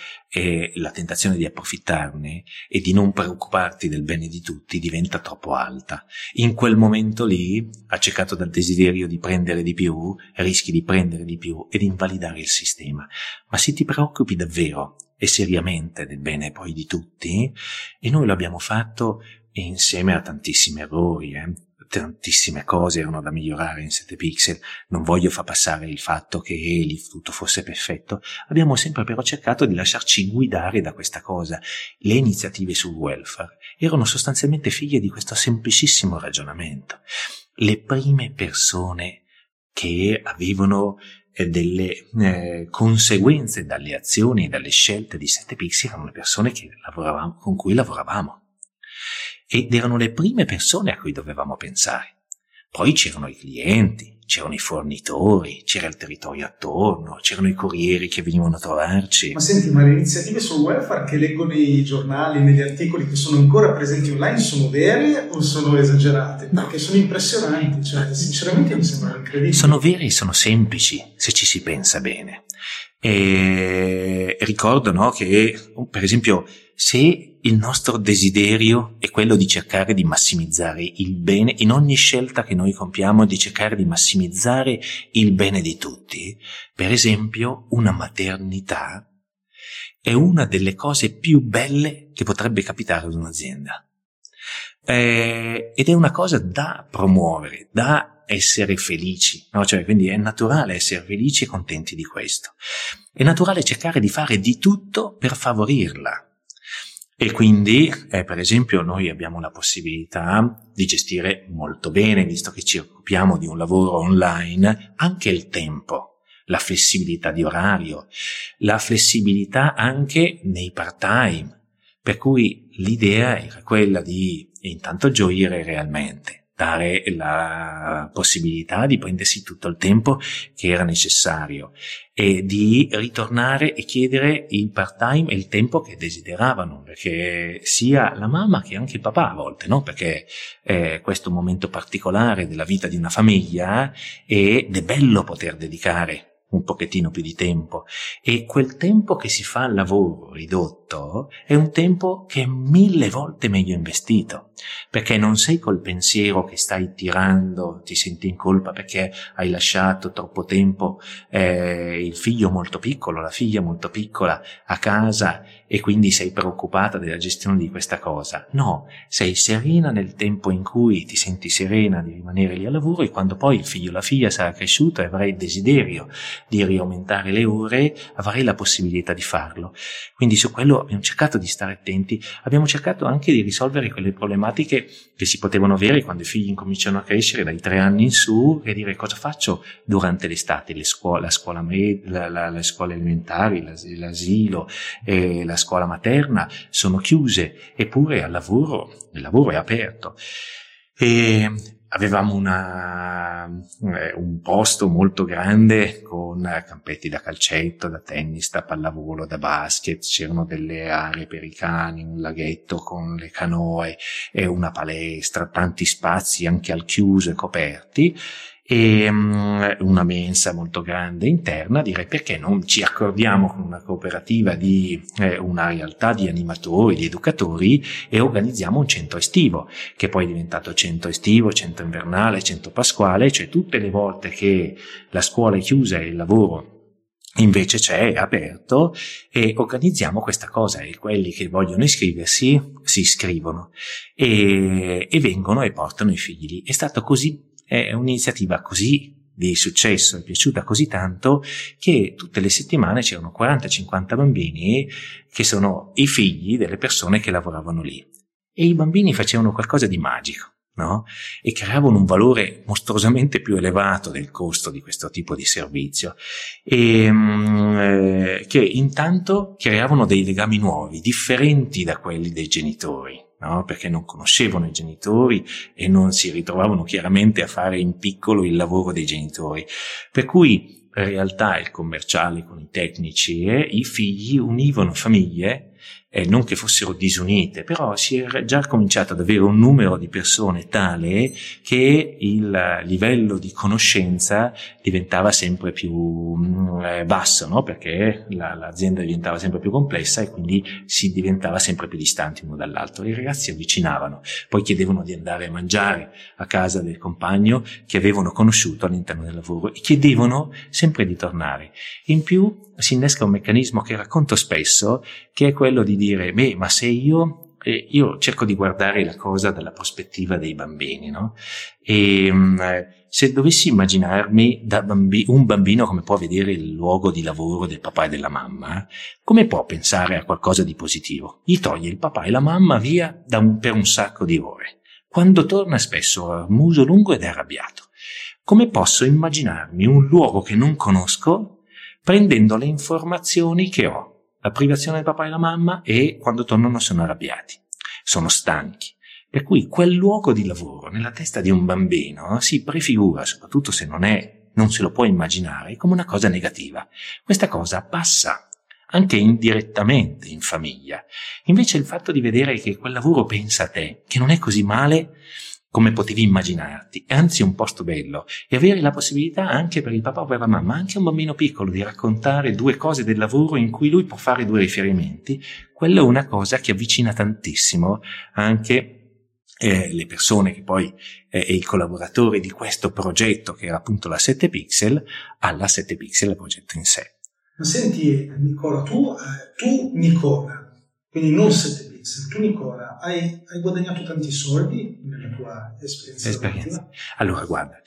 la tentazione di approfittarne e di non preoccuparti del bene di tutti diventa troppo alta. In quel momento lì, accecato dal desiderio di prendere di più, rischi di prendere di più ed invalidare il sistema. Ma se ti preoccupi davvero e seriamente del bene poi di tutti, e noi lo abbiamo fatto insieme a tantissimi errori, tantissime cose erano da migliorare in 7Pixel, non voglio far passare il fatto che tutto fosse perfetto, abbiamo sempre però cercato di lasciarci guidare da questa cosa. Le iniziative sul welfare erano sostanzialmente figlie di questo semplicissimo ragionamento. Le prime persone che avevano delle conseguenze dalle azioni e dalle scelte di 7Pixel erano le persone con cui lavoravamo. Ed erano le prime persone a cui dovevamo pensare. Poi c'erano i clienti, c'erano i fornitori, c'era il territorio attorno, c'erano i corrieri che venivano a trovarci. Ma senti, ma le iniziative sul welfare che leggo nei giornali, negli articoli che sono ancora presenti online, sono vere o sono esagerate? No. Perché sono impressionanti, cioè sinceramente mi sembrano incredibili. Sono vere e sono semplici, se ci si pensa bene. E ricordo, no, che per esempio se il nostro desiderio è quello di cercare di massimizzare il bene, in ogni scelta che noi compiamo, di cercare di massimizzare il bene di tutti. Per esempio, una maternità è una delle cose più belle che potrebbe capitare ad un'azienda. Ed è una cosa da promuovere, da essere felici, no? Cioè, quindi è naturale essere felici e contenti di questo. È naturale cercare di fare di tutto per favorirla. E quindi, per esempio, noi abbiamo la possibilità di gestire molto bene, visto che ci occupiamo di un lavoro online, anche il tempo, la flessibilità di orario, la flessibilità anche nei part-time. Per cui l'idea era quella di intanto gioire realmente, dare la possibilità di prendersi tutto il tempo che era necessario e di ritornare e chiedere il part-time e il tempo che desideravano, perché sia la mamma che anche il papà a volte, no? Perché questo momento particolare della vita di una famiglia ed è bello poter dedicare un pochettino più di tempo, e quel tempo che si fa al lavoro ridotto è un tempo che è 1000 volte meglio investito, perché non sei col pensiero che stai tirando, ti senti in colpa perché hai lasciato troppo tempo il figlio molto piccolo, la figlia molto piccola a casa, e quindi sei preoccupata della gestione di questa cosa. No, sei serena nel tempo in cui ti senti serena di rimanere lì al lavoro, e quando poi il figlio o la figlia sarà cresciuto e avrai il desiderio di riaumentare le ore, avrai la possibilità di farlo. Quindi su quello abbiamo cercato di stare attenti, abbiamo cercato anche di risolvere quelle problematiche che si potevano avere quando i figli incominciano a crescere dai 3 anni in su, e dire: cosa faccio durante l'estate? Le scuole elementari, l'asilo, la scuola materna sono chiuse, eppure al lavoro il lavoro è aperto. E avevamo un posto molto grande con campetti da calcetto, da tennis, da pallavolo, da basket, c'erano delle aree per i cani, un laghetto con le canoe, e una palestra, tanti spazi anche al chiuso e coperti, e una mensa molto grande interna. Direi: perché non ci accordiamo con una cooperativa di una realtà di animatori, di educatori, e organizziamo un centro estivo, che poi è diventato centro estivo, centro invernale, centro pasquale, cioè tutte le volte che la scuola è chiusa e il lavoro invece c'è, è aperto, e organizziamo questa cosa, e quelli che vogliono iscriversi si iscrivono e vengono e portano i figli lì. È stato così. È un'iniziativa così di successo, è piaciuta così tanto che tutte le settimane c'erano 40-50 bambini che sono i figli delle persone che lavoravano lì, e i bambini facevano qualcosa di magico, no? E creavano un valore mostruosamente più elevato del costo di questo tipo di servizio, che intanto creavano dei legami nuovi, differenti da quelli dei genitori. No, perché non conoscevano i genitori e non si ritrovavano chiaramente a fare in piccolo il lavoro dei genitori. Per cui in realtà il commerciale con i tecnici e i figli univano famiglie, non che fossero disunite, però si era già cominciato ad avere un numero di persone tale che il livello di conoscenza diventava sempre più basso, no? Perché l'azienda diventava sempre più complessa e quindi si diventava sempre più distanti uno dall'altro. I ragazzi si avvicinavano, poi chiedevano di andare a mangiare a casa del compagno che avevano conosciuto all'interno del lavoro, e chiedevano sempre di tornare. In più si innesca un meccanismo che racconto spesso, che è quello di dire: beh, ma se io cerco di guardare la cosa dalla prospettiva dei bambini, no? E se dovessi immaginarmi un bambino come può vedere il luogo di lavoro del papà e della mamma, come può pensare a qualcosa di positivo? Gli toglie il papà e la mamma via per un sacco di ore. Quando torna spesso ha un muso lungo ed è arrabbiato. Come posso immaginarmi un luogo che non conosco prendendo le informazioni che ho? La privazione del papà e la mamma, e quando tornano sono arrabbiati, sono stanchi. Per cui quel luogo di lavoro nella testa di un bambino si prefigura, soprattutto se non se lo può immaginare, come una cosa negativa. Questa cosa passa anche indirettamente in famiglia. Invece il fatto di vedere che quel lavoro pensa a te, che non è così male come potevi immaginarti, anzi un posto bello, e avere la possibilità anche per il papà o per la mamma, anche un bambino piccolo, di raccontare due cose del lavoro in cui lui può fare due riferimenti, quella è una cosa che avvicina tantissimo anche le persone che poi e i collaboratori di questo progetto, che era appunto la 7Pixel, alla 7Pixel, il progetto in sé. Ma senti Nicola, tu Nicola, quindi non 7Pixel, tu Nicola, hai guadagnato tanti soldi nella tua esperienza? Allora guarda,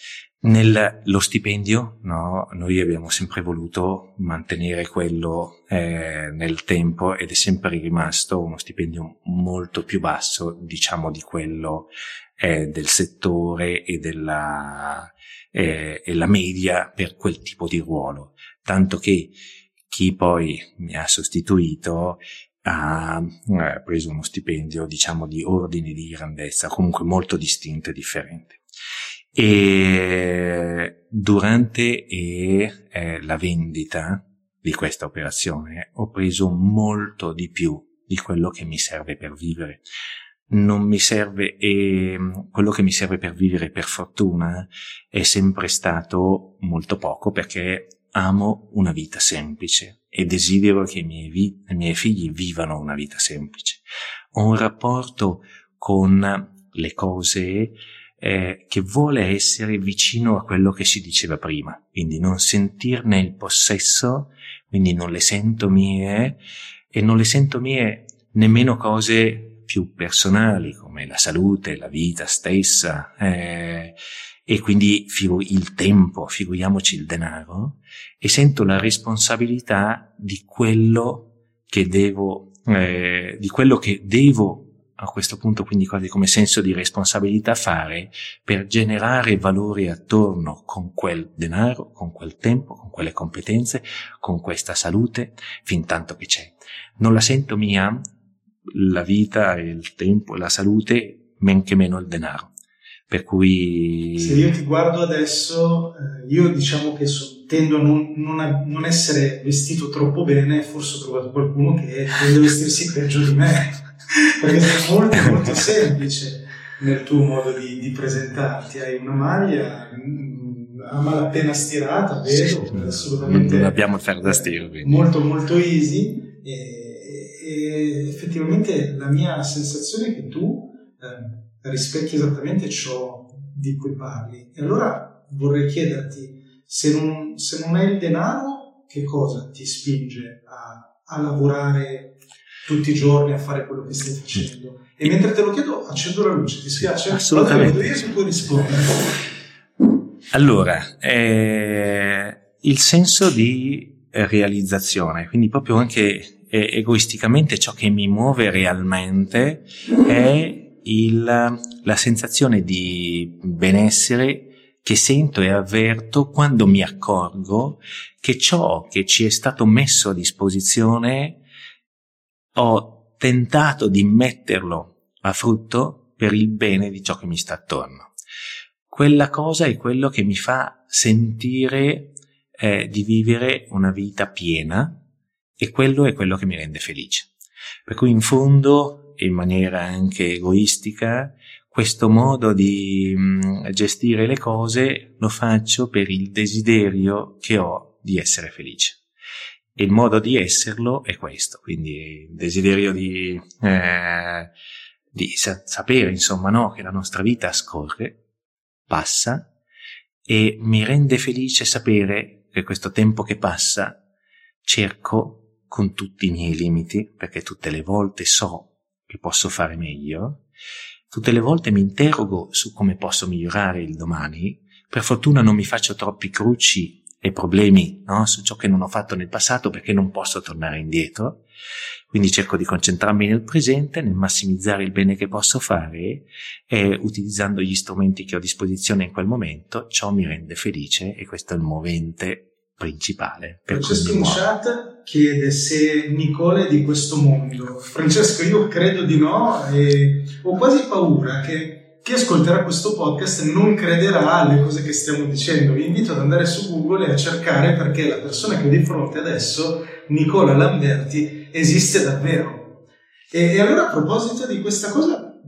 lo stipendio, no, noi abbiamo sempre voluto mantenere quello nel tempo ed è sempre rimasto uno stipendio molto più basso, diciamo, di quello del settore e la media per quel tipo di ruolo. Tanto che chi poi mi ha sostituito ha preso uno stipendio, diciamo, di ordine di grandezza, comunque molto distinto e differente. E durante la vendita di questa operazione ho preso molto di più di quello che mi serve per vivere. Quello che mi serve per vivere, per fortuna, è sempre stato molto poco, perché amo una vita semplice e desidero che i miei figli vivano una vita semplice. Ho un rapporto con le cose che vuole essere vicino a quello che si diceva prima, quindi non sentirne il possesso, quindi non le sento mie, e non le sento mie nemmeno cose più personali come la salute, la vita stessa, e quindi il tempo, figuriamoci il denaro, e sento la responsabilità di quello che devo, a questo punto, quindi quasi come senso di responsabilità, fare per generare valore attorno con quel denaro, con quel tempo, con quelle competenze, con questa salute, fin tanto che c'è. Non la sento mia la vita, il tempo, la salute, men che meno il denaro. Per cui, se io ti guardo adesso, io diciamo che tendo a non essere vestito troppo bene, forse ho trovato qualcuno che deve vestirsi peggio di me, perché sei molto molto semplice nel tuo modo di presentarti. Hai una maglia a malapena stirata, vedo, sì, assolutamente non abbiamo il ferro da stiro, quindi molto molto easy, e effettivamente la mia sensazione è che tu rispecchi esattamente ciò di cui parli. E allora vorrei chiederti, se non è il denaro, che cosa ti spinge a lavorare tutti i giorni, a fare quello che stai facendo? E mentre te lo chiedo, accendo la luce, ti spiace? Assolutamente. Io ti puoi rispondere. Allora, il senso di realizzazione, quindi proprio anche egoisticamente ciò che mi muove realmente è la sensazione di benessere che sento e avverto quando mi accorgo che ciò che ci è stato messo a disposizione ho tentato di metterlo a frutto per il bene di ciò che mi sta attorno. Quella cosa è quello che mi fa sentire di vivere una vita piena, e quello è quello che mi rende felice. Per cui in fondo, in maniera anche egoistica, questo modo di gestire le cose lo faccio per il desiderio che ho di essere felice. E il modo di esserlo è questo, quindi il desiderio di sapere, insomma, no, che la nostra vita scorre, passa, e mi rende felice sapere che questo tempo che passa cerco, con tutti i miei limiti, perché tutte le volte so che posso fare meglio, tutte le volte mi interrogo su come posso migliorare il domani. Per fortuna non mi faccio troppi cruci e problemi, no, su ciò che non ho fatto nel passato, perché non posso tornare indietro, quindi cerco di concentrarmi nel presente, nel massimizzare il bene che posso fare, e utilizzando gli strumenti che ho a disposizione in quel momento. Ciò mi rende felice, e questo è il movente principale. Francesco in chat chiede se Nicola è di questo mondo. Francesco, io credo di no, e ho quasi paura che chi ascolterà questo podcast non crederà alle cose che stiamo dicendo. Vi invito ad andare su Google e a cercare, perché la persona che ho di fronte adesso, Nicola Lamberti, esiste davvero. E allora, a proposito di questa cosa,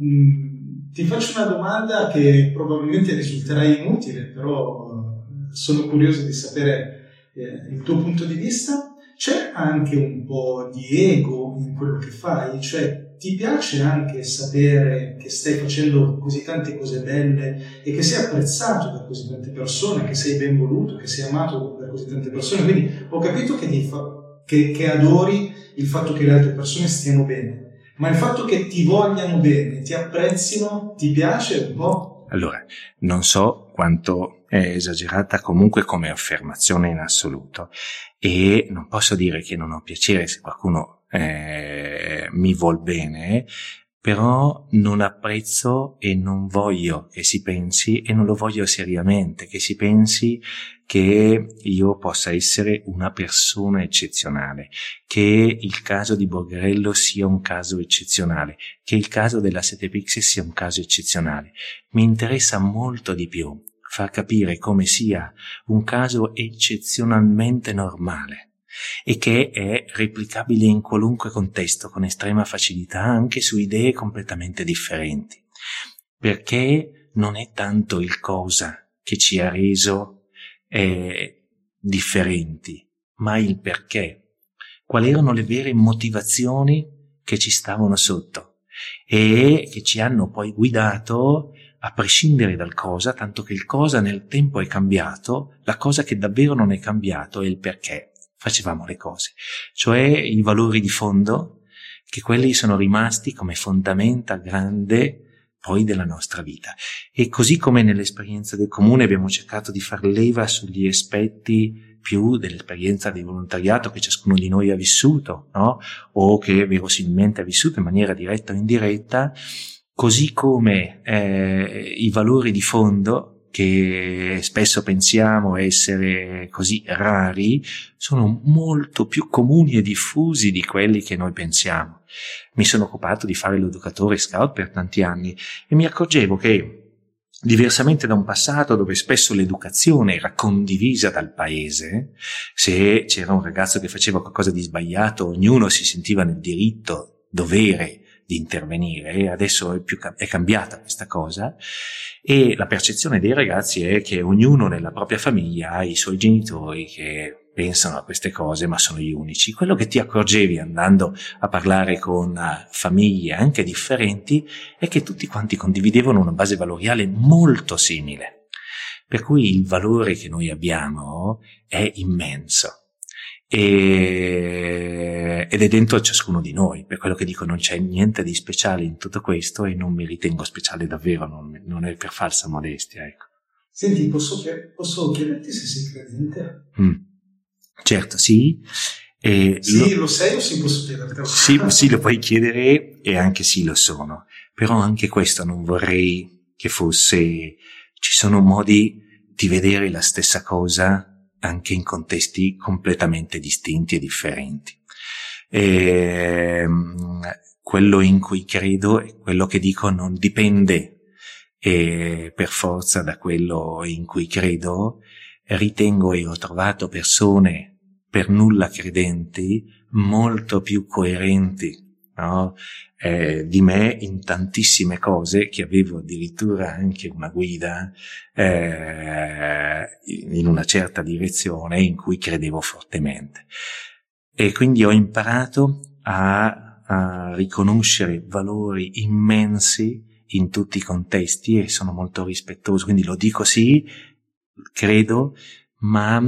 Ti faccio una domanda che probabilmente risulterà inutile, però sono curioso di sapere il tuo punto di vista. C'è anche un po' di ego in quello che fai? Cioè, ti piace anche sapere che stai facendo così tante cose belle e che sei apprezzato da così tante persone, che sei ben voluto, che sei amato da così tante persone? Quindi ho capito che adori il fatto che le altre persone stiano bene. Ma il fatto che ti vogliano bene, ti apprezzino, ti piace un po'? Allora, non so quanto è esagerata comunque come affermazione in assoluto, e non posso dire che non ho piacere se qualcuno mi vuol bene, però non apprezzo e non voglio che si pensi, e non lo voglio seriamente, che si pensi che io possa essere una persona eccezionale, che il caso di Borgarello sia un caso eccezionale, che il caso della 7Pixel sia un caso eccezionale. Mi interessa molto di più far capire come sia un caso eccezionalmente normale, e che è replicabile in qualunque contesto con estrema facilità, anche su idee completamente differenti, perché non è tanto il cosa che ci ha reso differenti, ma il perché. Quali erano le vere motivazioni che ci stavano sotto e che ci hanno poi guidato, a prescindere dal cosa, tanto che il cosa nel tempo è cambiato. La cosa che davvero non è cambiato è il perché facevamo le cose, cioè i valori di fondo, che quelli sono rimasti come fondamenta grande poi della nostra vita. E così come nell'esperienza del comune abbiamo cercato di far leva sugli aspetti più dell'esperienza di volontariato che ciascuno di noi ha vissuto, no? O che verosimilmente ha vissuto in maniera diretta o indiretta, così come i valori di fondo, che spesso pensiamo essere così rari, sono molto più comuni e diffusi di quelli che noi pensiamo. Mi sono occupato di fare l'educatore scout per tanti anni e mi accorgevo che, diversamente da un passato dove spesso l'educazione era condivisa dal paese, se c'era un ragazzo che faceva qualcosa di sbagliato, ognuno si sentiva nel diritto, dovere di intervenire. Adesso è cambiata questa cosa, e la percezione dei ragazzi è che ognuno nella propria famiglia ha i suoi genitori che pensano a queste cose, ma sono gli unici. Quello che ti accorgevi andando a parlare con famiglie anche differenti è che tutti quanti condividevano una base valoriale molto simile, per cui il valore che noi abbiamo è immenso ed è dentro ciascuno di noi. Per quello che dico, non c'è niente di speciale in tutto questo, e non mi ritengo speciale davvero, non è per falsa modestia, ecco. Senti, posso chiederti se sei credente? Certo, sì. Sì, lo sei o sì, posso chiederti? Sì, lo puoi chiedere, e anche sì, lo sono. Però anche questo non vorrei che fosse... Ci sono modi di vedere la stessa cosa anche in contesti completamente distinti e differenti. Quello in cui credo e quello che dico non dipende per forza da quello in cui credo. Ritengo, e ho trovato persone per nulla credenti molto più coerenti, no? Di me in tantissime cose, che avevo addirittura anche una guida in una certa direzione in cui credevo fortemente, e quindi ho imparato a riconoscere valori immensi in tutti i contesti, e sono molto rispettoso, quindi lo dico sì, credo, ma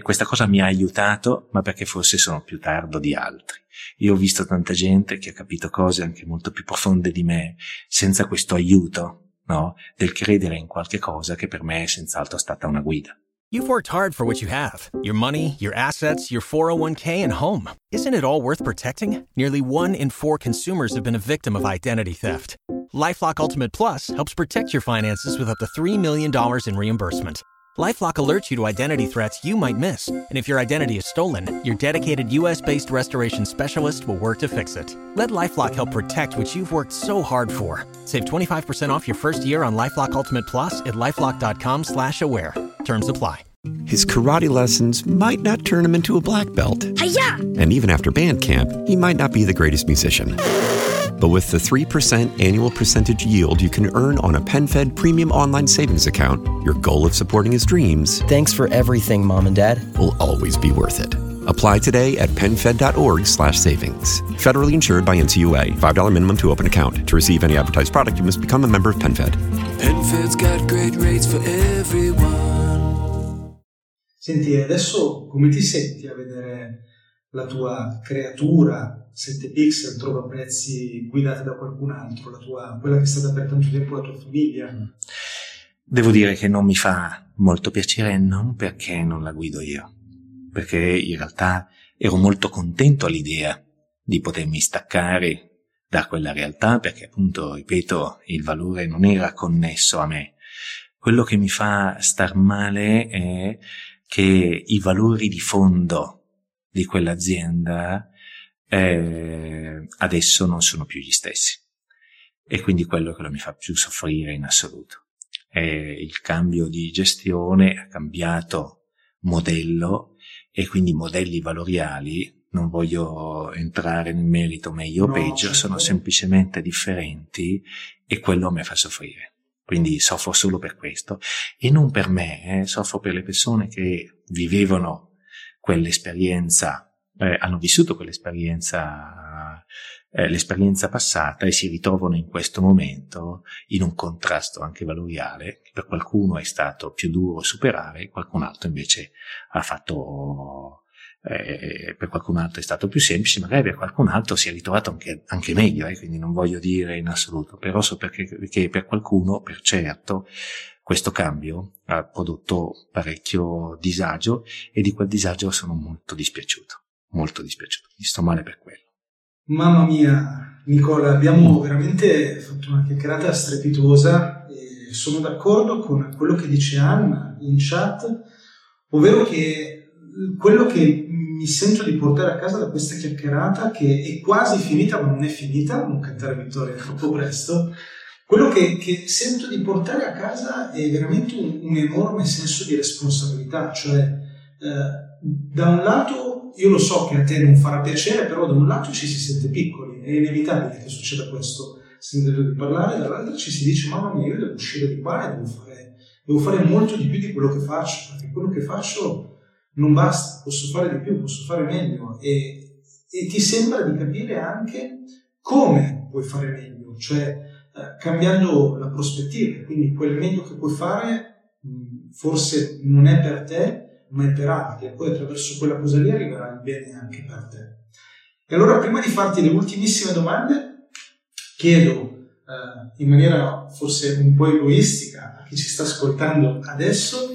questa cosa mi ha aiutato, ma perché forse sono più tardo di altri. Io ho visto tanta gente che ha capito cose anche molto più profonde di me senza questo aiuto, no? Del credere in qualche cosa che per me è senz'altro stata una guida. You've worked hard for what you have, your money, your assets, your 401k, and home. Isn't it all worth protecting? Nearly 1 in 4 consumers have been a victim of identity theft. LifeLock Ultimate Plus helps protect your finances with up to $3 million in reimbursement. LifeLock alerts you to identity threats you might miss. And if your identity is stolen, your dedicated U.S.-based restoration specialist will work to fix it. Let LifeLock help protect what you've worked so hard for. Save 25% off your first year on LifeLock Ultimate Plus at LifeLock.com/aware. Terms apply. His karate lessons might not turn him into a black belt. Hi-ya! And even after band camp, he might not be the greatest musician. But with the 3% annual percentage yield you can earn on a PenFed premium online savings account, your goal of supporting his dreams... Thanks for everything, Mom and Dad. ...will always be worth it. Apply today at PenFed.org/savings. Federally insured by NCUA. $5 minimum to open account. To receive any advertised product, you must become a member of PenFed. PenFed's got great rates for everyone. Senti, adesso come ti senti a vedere la tua creatura 7pixel Trovaprezzi guidata da qualcun altro, quella che è stata per tanto tempo la tua famiglia? Devo dire che non mi fa molto piacere, non perché non la guido io, perché in realtà ero molto contento all'idea di potermi staccare da quella realtà, perché appunto, ripeto, il valore non era connesso a me. Quello che mi fa star male è che i valori di fondo di quell'azienda adesso non sono più gli stessi, e quindi quello che lo mi fa più soffrire in assoluto è il cambio di gestione. Ha cambiato modello e quindi modelli valoriali, non voglio entrare nel merito meglio o peggio, sono semplicemente differenti, e quello mi fa soffrire. Quindi soffro solo per questo, e non per me, soffro per le persone che vivevano quell'esperienza, hanno vissuto quell'esperienza, l'esperienza passata, e si ritrovano in questo momento in un contrasto anche valoriale che per qualcuno è stato più duro superare, qualcun altro invece ha fatto, per qualcun altro è stato più semplice, magari per qualcun altro si è ritrovato anche meglio, quindi non voglio dire in assoluto, però so perché per qualcuno, per certo, questo cambio ha prodotto parecchio disagio, e di quel disagio sono molto dispiaciuto, mi sto male per quello. Mamma mia, Nicola, abbiamo veramente fatto una chiacchierata strepitosa, e sono d'accordo con quello che dice Anna in chat, ovvero che quello che mi sento di portare a casa da questa chiacchierata, che è quasi finita ma non è finita, non cantare vittoria troppo presto, quello che sento di portare a casa è veramente un enorme senso di responsabilità, cioè da un lato io lo so che a te non farà piacere, però da un lato ci si sente piccoli, è inevitabile che succeda questo sentendo di parlare, dall'altro ci si dice mamma mia, io devo uscire di qua e devo fare molto di più di quello che faccio, perché quello che faccio non basta, posso fare di più, posso fare meglio, e ti sembra di capire anche come puoi fare meglio, cioè cambiando la prospettiva, quindi quel meglio che puoi fare forse non è per te ma è per altri, e poi attraverso quella cosa lì arriverà il bene anche per te. E allora, prima di farti le ultimissime domande, chiedo in maniera forse un po' egoistica a chi ci sta ascoltando adesso,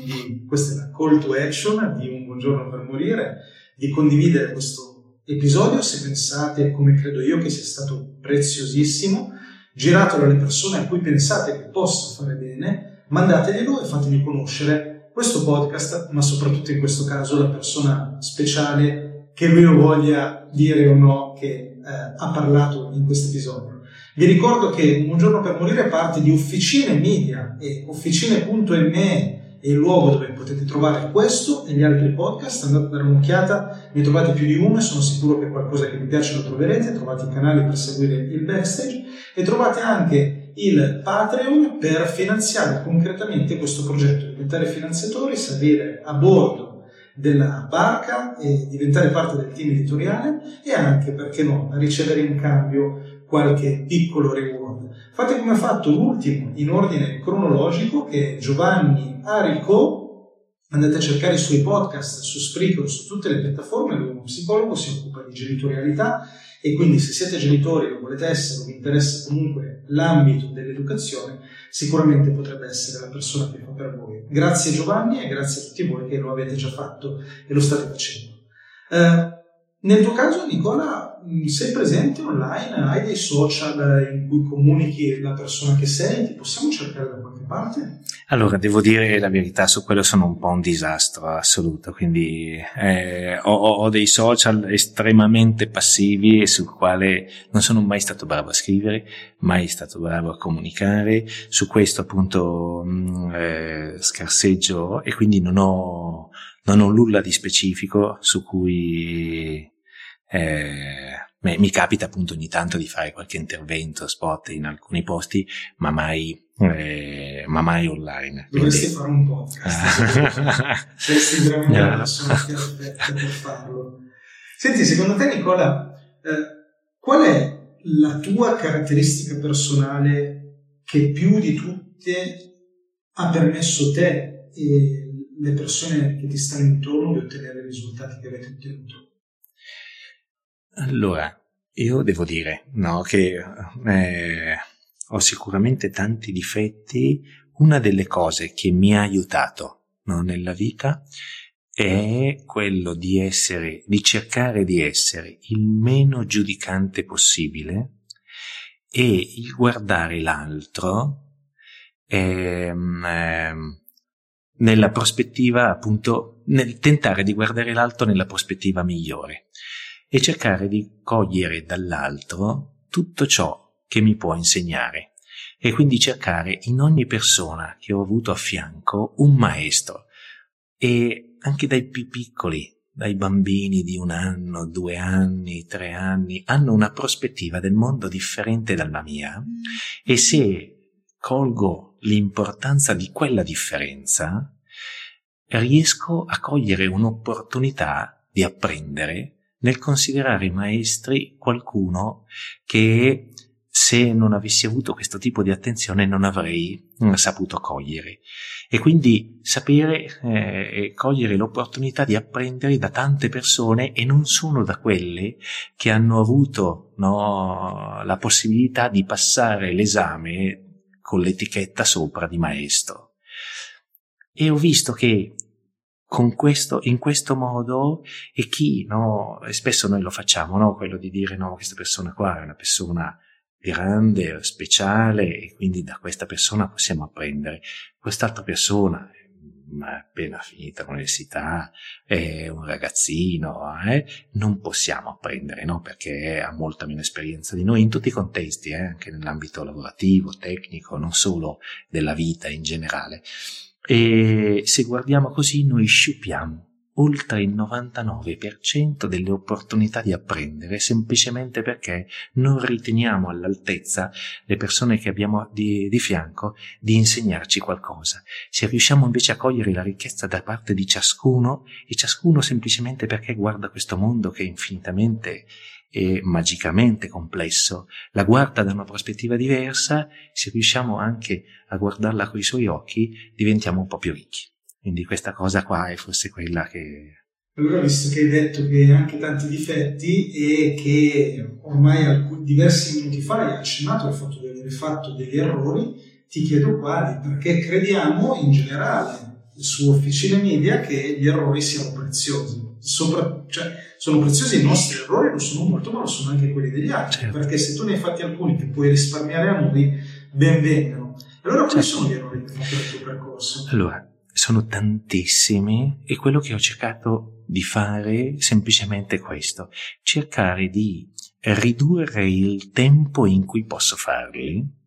questa è la call to action di Un Buongiorno per Morire, di condividere questo episodio se pensate, come credo io, che sia stato preziosissimo. Giratelo alle persone a cui pensate che possa fare bene, mandateglielo e fategli conoscere questo podcast, ma soprattutto in questo caso la persona speciale che lui lo voglia dire o no che ha parlato in questo episodio. Vi ricordo che Un Giorno per Morire è parte di Officine Media, e officine.me è il luogo dove potete trovare questo e gli altri podcast. Andate a dare un'occhiata, ne trovate più di uno e sono sicuro che qualcosa che vi piace lo troverete. Trovate i canali per seguire il backstage e trovate anche il Patreon per finanziare concretamente questo progetto, diventare finanziatori, salire a bordo della barca e diventare parte del team editoriale, e anche, perché no, ricevere in cambio qualche piccolo reward. Fate come ha fatto l'ultimo in ordine cronologico, che è Giovanni Aricò. Andate a cercare i suoi podcast su Spreaker, su tutte le piattaforme. Lui è uno psicologo, si occupa di genitorialità, e quindi se siete genitori o volete essere, o vi interessa comunque l'ambito dell'educazione, sicuramente potrebbe essere la persona che fa per voi. Grazie Giovanni, e grazie a tutti voi che lo avete già fatto e lo state facendo. Nel tuo caso, Nicola, sei presente online? Hai dei social in cui comunichi la persona che sei? Ti possiamo cercare da qualche parte? Allora, devo dire la verità, su quello sono un po' un disastro assoluto, quindi ho dei social estremamente passivi e sul quale non sono mai stato bravo a scrivere, mai stato bravo a comunicare. Su questo appunto scarseggio, e quindi non ho nulla di specifico su cui Beh, mi capita appunto ogni tanto di fare qualche intervento spot in alcuni posti, ma mai online. Dovresti fare un podcast. Sei sicuramente la persona che aspetta per farlo. Senti, secondo te, Nicola, qual è la tua caratteristica personale che più di tutte ha permesso te e le persone che ti stanno intorno di ottenere i risultati che avete ottenuto? Allora, io devo dire che ho sicuramente tanti difetti. Una delle cose che mi ha aiutato nella vita è quello di cercare di essere il meno giudicante possibile e il guardare l'altro nella prospettiva, appunto, nel tentare di guardare l'altro nella prospettiva migliore e cercare di cogliere dall'altro tutto ciò che mi può insegnare, e quindi cercare in ogni persona che ho avuto a fianco un maestro, e anche dai più piccoli, dai bambini di 1 anno, 2 anni, 3 anni, hanno una prospettiva del mondo differente dalla mia, e se colgo l'importanza di quella differenza riesco a cogliere un'opportunità di apprendere nel considerare maestri qualcuno che, se non avessi avuto questo tipo di attenzione, non avrei saputo cogliere, e quindi sapere e cogliere l'opportunità di apprendere da tante persone, e non solo da quelle che hanno avuto la possibilità di passare l'esame con l'etichetta sopra di maestro. E ho visto che in questo modo, e chi, e spesso noi lo facciamo, quello di dire, questa persona qua è una persona grande, speciale, e quindi da questa persona possiamo apprendere. Quest'altra persona è appena finita l'università, è un ragazzino, non possiamo apprendere, perché ha molta meno esperienza di noi in tutti i contesti, anche nell'ambito lavorativo, tecnico, non solo della vita in generale. E se guardiamo così, noi sciupiamo oltre il 99% delle opportunità di apprendere, semplicemente perché non riteniamo all'altezza le persone che abbiamo di fianco di insegnarci qualcosa. Se riusciamo invece a cogliere la ricchezza da parte di ciascuno, e ciascuno semplicemente perché guarda questo mondo che è infinitamente e magicamente complesso, la guarda da una prospettiva diversa, se riusciamo anche a guardarla coi suoi occhi diventiamo un po' più ricchi. Quindi questa cosa qua è forse quella che... Allora, visto che hai detto che anche tanti difetti, e che ormai diversi minuti fa hai accennato al fatto di aver fatto degli errori, ti chiedo quali, perché crediamo in generale su Officina Media che gli errori siano preziosi. Sono preziosi i nostri errori, non sono molto, ma lo sono anche quelli degli altri, certo. Perché se tu ne hai fatti alcuni che puoi risparmiare a noi, ben vengano. Allora, quali sono gli errori che hai fatto nel tuo percorso? Allora, sono tantissimi, e quello che ho cercato di fare è semplicemente questo: cercare di ridurre il tempo in cui posso farli.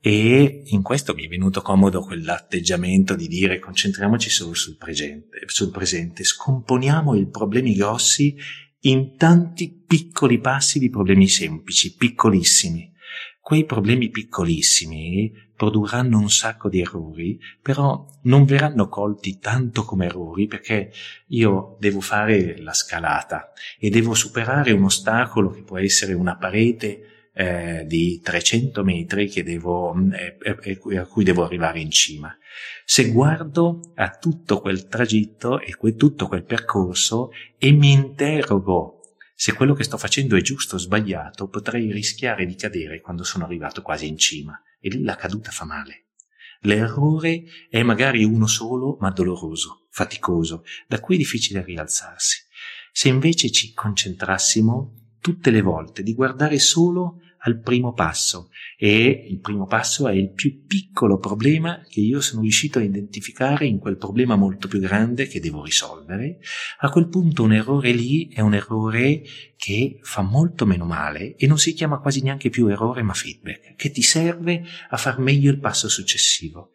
E in questo mi è venuto comodo quell'atteggiamento di dire concentriamoci solo sul presente, scomponiamo i problemi grossi in tanti piccoli passi di problemi semplici, piccolissimi. Quei problemi piccolissimi produrranno un sacco di errori, però non verranno colti tanto come errori, perché io devo fare la scalata e devo superare un ostacolo che può essere una parete di 300 metri che a cui devo arrivare in cima. Se guardo a tutto quel tragitto e tutto quel percorso e mi interrogo se quello che sto facendo è giusto o sbagliato, potrei rischiare di cadere quando sono arrivato quasi in cima, e lì la caduta fa male. L'errore è magari uno solo, ma doloroso, faticoso, da cui è difficile rialzarsi. Se invece ci concentrassimo tutte le volte di guardare solo al primo passo, e il primo passo è il più piccolo problema che io sono riuscito a identificare in quel problema molto più grande che devo risolvere, a quel punto un errore lì è un errore che fa molto meno male, e non si chiama quasi neanche più errore ma feedback, che ti serve a far meglio il passo successivo.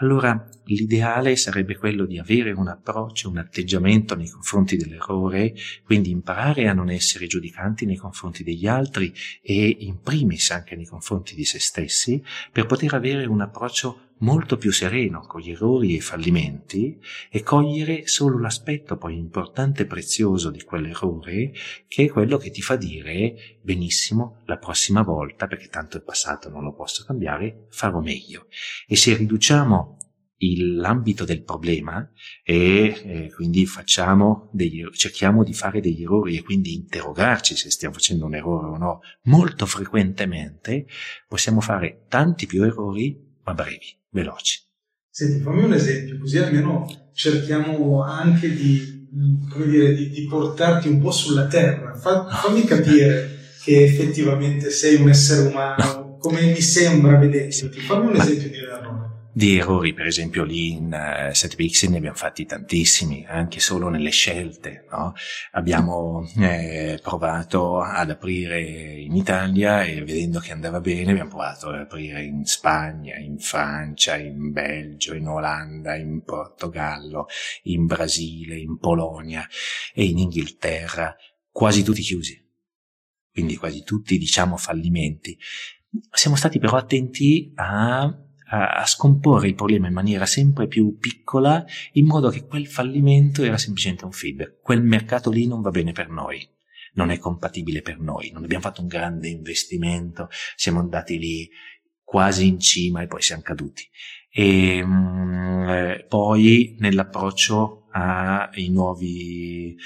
Allora l'ideale sarebbe quello di avere un approccio, un atteggiamento nei confronti dell'errore, quindi imparare a non essere giudicanti nei confronti degli altri e in primis anche nei confronti di se stessi, per poter avere un approccio molto più sereno con gli errori e i fallimenti e cogliere solo l'aspetto poi importante e prezioso di quell'errore, che è quello che ti fa dire: benissimo, la prossima volta, perché tanto è passato, non lo posso cambiare, farò meglio. E se riduciamo l'ambito del problema e quindi cerchiamo di fare degli errori e quindi interrogarci se stiamo facendo un errore o no molto frequentemente, possiamo fare tanti più errori, ma brevi, veloci. Senti, fammi un esempio, così almeno cerchiamo anche di portarti un po' sulla terra. Fammi capire che effettivamente sei un essere umano, come mi sembra vederti. Fammi un esempio di errore. Di errori, per esempio, lì in 7Pixel ne abbiamo fatti tantissimi, anche solo nelle scelte, no? Abbiamo provato ad aprire in Italia e vedendo che andava bene abbiamo provato ad aprire in Spagna, in Francia, in Belgio, in Olanda, in Portogallo, in Brasile, in Polonia e in Inghilterra, quasi tutti chiusi, quindi quasi tutti, diciamo, fallimenti. Siamo stati però attenti a scomporre il problema in maniera sempre più piccola, in modo che quel fallimento era semplicemente un feedback. Quel mercato lì non va bene per noi, non è compatibile per noi, non abbiamo fatto un grande investimento, siamo andati lì quasi in cima e poi siamo caduti. E poi nell'approccio alle nuove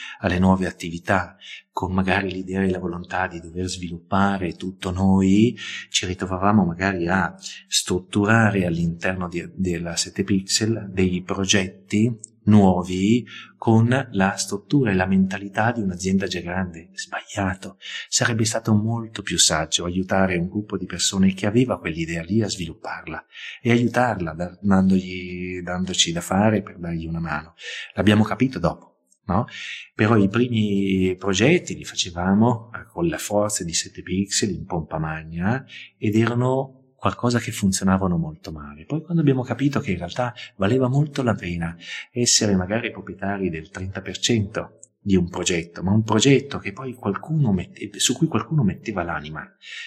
attività, con magari l'idea e la volontà di dover sviluppare tutto noi, ci ritrovavamo magari a strutturare all'interno della 7Pixel dei progetti nuovi con la struttura e la mentalità di un'azienda già grande. Sbagliato. Sarebbe stato molto più saggio aiutare un gruppo di persone che aveva quell'idea lì a svilupparla e aiutarla dandoci da fare, per dargli una mano. L'abbiamo capito dopo, no? Però i primi progetti li facevamo con la forza di 7Pixel in pompa magna ed erano qualcosa che funzionavano molto male. Poi quando abbiamo capito che in realtà valeva molto la pena essere magari proprietari del 30% di un progetto, ma un progetto che poi su cui qualcuno metteva l'anima,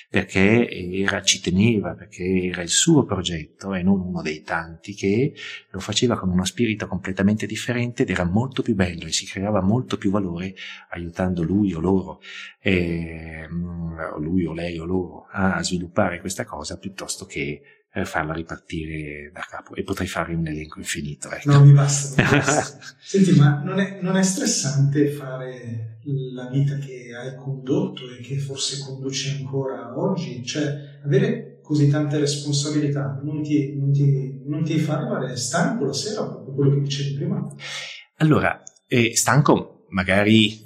perché ci teneva, perché era il suo progetto e non uno dei tanti, che lo faceva con uno spirito completamente differente ed era molto più bello e si creava molto più valore aiutando lui o loro, lui o lei o loro, a sviluppare questa cosa piuttosto che farla ripartire da capo. E potrei fare un elenco infinito, ecco. No, mi basta. Senti, ma non è stressante fare la vita che hai condotto e che forse conduci ancora oggi? Cioè, avere così tante responsabilità non ti fa arrivare stanco la sera, proprio quello che dicevi prima? Allora, stanco magari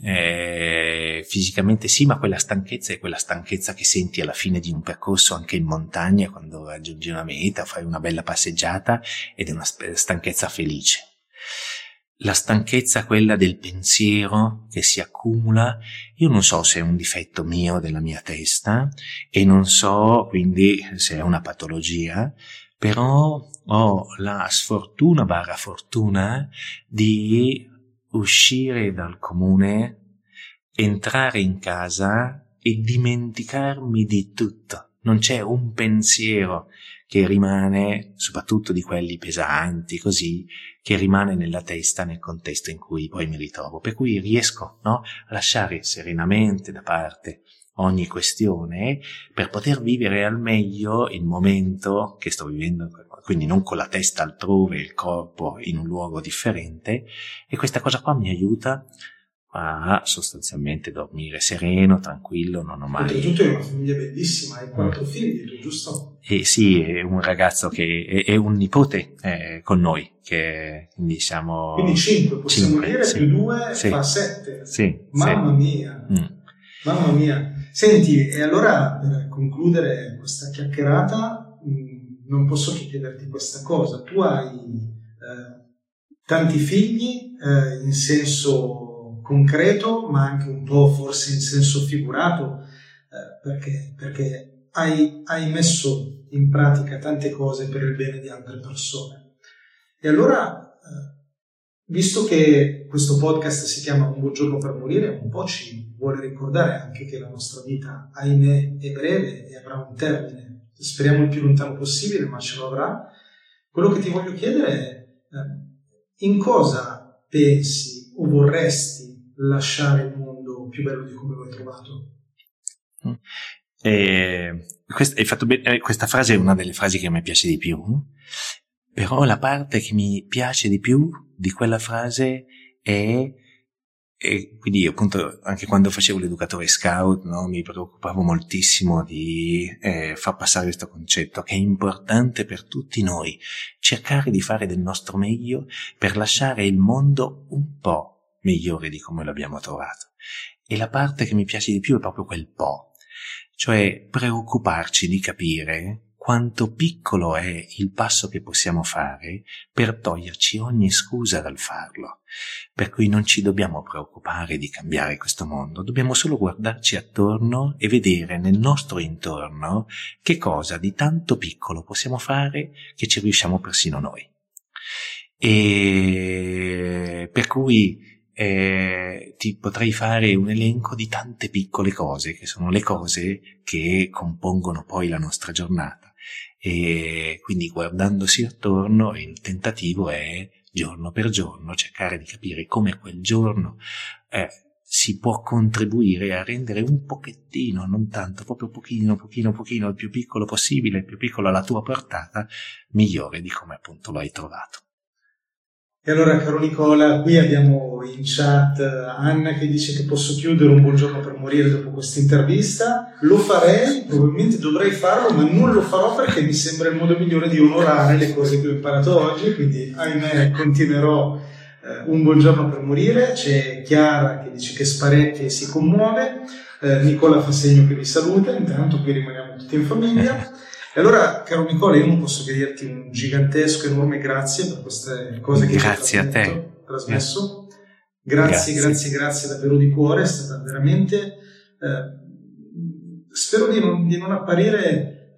fisicamente sì, ma quella stanchezza è quella stanchezza che senti alla fine di un percorso anche in montagna, quando raggiungi una meta, fai una bella passeggiata, ed è una stanchezza felice. La stanchezza, quella del pensiero che si accumula, io non so se è un difetto mio, della mia testa, e non so quindi se è una patologia, però ho la sfortuna / fortuna di uscire dal comune, entrare in casa e dimenticarmi di tutto. Non c'è un pensiero che rimane, soprattutto di quelli pesanti così, che rimane nella testa nel contesto in cui poi mi ritrovo, per cui riesco, no, a lasciare serenamente da parte ogni questione per poter vivere al meglio il momento che sto vivendo, quindi non con la testa altrove, il corpo in un luogo differente, e questa cosa qua mi aiuta a sostanzialmente dormire sereno, tranquillo, non ho mai... Oltretutto è una famiglia bellissima, hai 4 figli, giusto? Sì, è un ragazzo che è un nipote con noi, che quindi siamo... Quindi 5, possiamo 5, dire, sì. Più 2 sì. Fa 7. Sì. Mamma mia! Mm. Mamma mia! Senti, e allora per concludere questa chiacchierata non posso che chiederti questa cosa. Tu hai tanti figli in senso concreto, ma anche un po' forse in senso figurato, perché hai messo in pratica tante cose per il bene di altre persone. E allora, visto che questo podcast si chiama Un buon giorno per morire, un po' ci vuole ricordare anche che la nostra vita, ahimè, è breve e avrà un termine, speriamo il più lontano possibile, ma ce lo avrà. Quello che ti voglio chiedere è in cosa pensi o vorresti lasciare il mondo più bello di come lo hai trovato? Hai fatto bene, questa frase è una delle frasi che mi piace di più, però la parte che mi piace di più di quella frase è, e quindi appunto anche quando facevo l'educatore scout, no, mi preoccupavo moltissimo di far passare questo concetto che è importante per tutti noi, cercare di fare del nostro meglio per lasciare il mondo un po' migliore di come l'abbiamo trovato. E la parte che mi piace di più è proprio quel po', cioè preoccuparci di capire quanto piccolo è il passo che possiamo fare per toglierci ogni scusa dal farlo. Per cui non ci dobbiamo preoccupare di cambiare questo mondo, dobbiamo solo guardarci attorno e vedere nel nostro intorno che cosa di tanto piccolo possiamo fare che ci riusciamo persino noi. E per cui ti potrei fare un elenco di tante piccole cose che sono le cose che compongono poi la nostra giornata, e quindi guardandosi attorno il tentativo è giorno per giorno cercare di capire come quel giorno si può contribuire a rendere un pochettino, non tanto, proprio pochino, il più piccolo possibile, il più piccolo alla tua portata, migliore di come appunto lo hai trovato. E allora, caro Nicola, qui abbiamo in chat Anna che dice che posso chiudere Un buon giorno per morire dopo questa intervista. Lo farei, probabilmente dovrei farlo, ma non lo farò perché mi sembra il modo migliore di onorare le cose che ho imparato oggi, quindi ahimè continuerò Un buon giorno per morire. C'è Chiara che dice che sparecchia e si commuove, Nicola fa segno che vi saluta, intanto qui rimaniamo tutti in famiglia. E allora, caro Nicola, io non posso che dirti un gigantesco, enorme grazie per queste cose che grazie ci hai trasmesso. Grazie davvero di cuore, è stata veramente... spero di non apparire...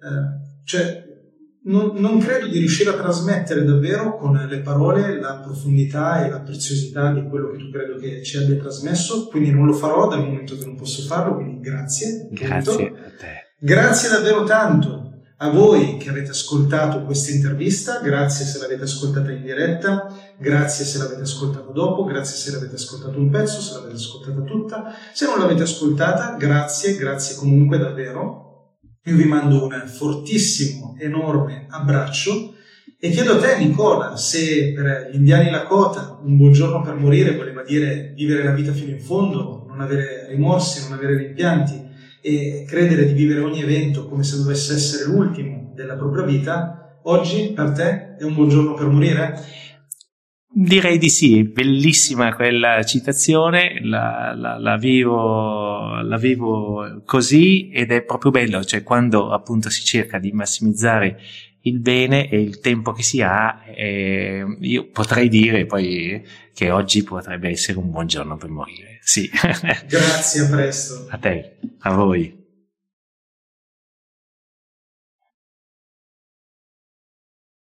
non credo di riuscire a trasmettere davvero con le parole la profondità e la preziosità di quello che tu credo che ci abbia trasmesso, quindi non lo farò dal momento che non posso farlo, quindi grazie. Grazie a te. Grazie davvero tanto. A voi che avete ascoltato questa intervista, grazie se l'avete ascoltata in diretta, grazie se l'avete ascoltata dopo, grazie se l'avete ascoltato un pezzo, se l'avete ascoltata tutta, se non l'avete ascoltata, grazie comunque davvero. Io vi mando un fortissimo, enorme abbraccio e chiedo a te, Nicola, se per gli indiani Lakota un buon giorno per morire voleva dire vivere la vita fino in fondo, non avere rimorsi, non avere rimpianti, e credere di vivere ogni evento come se dovesse essere l'ultimo della propria vita, oggi per te è un buon giorno per morire? Direi di sì, bellissima quella citazione, la vivo così ed è proprio bello, cioè quando appunto si cerca di massimizzare il bene e il tempo che si ha, io potrei dire poi che oggi potrebbe essere un buon giorno per morire. Sì. Grazie, a presto. A te, a voi.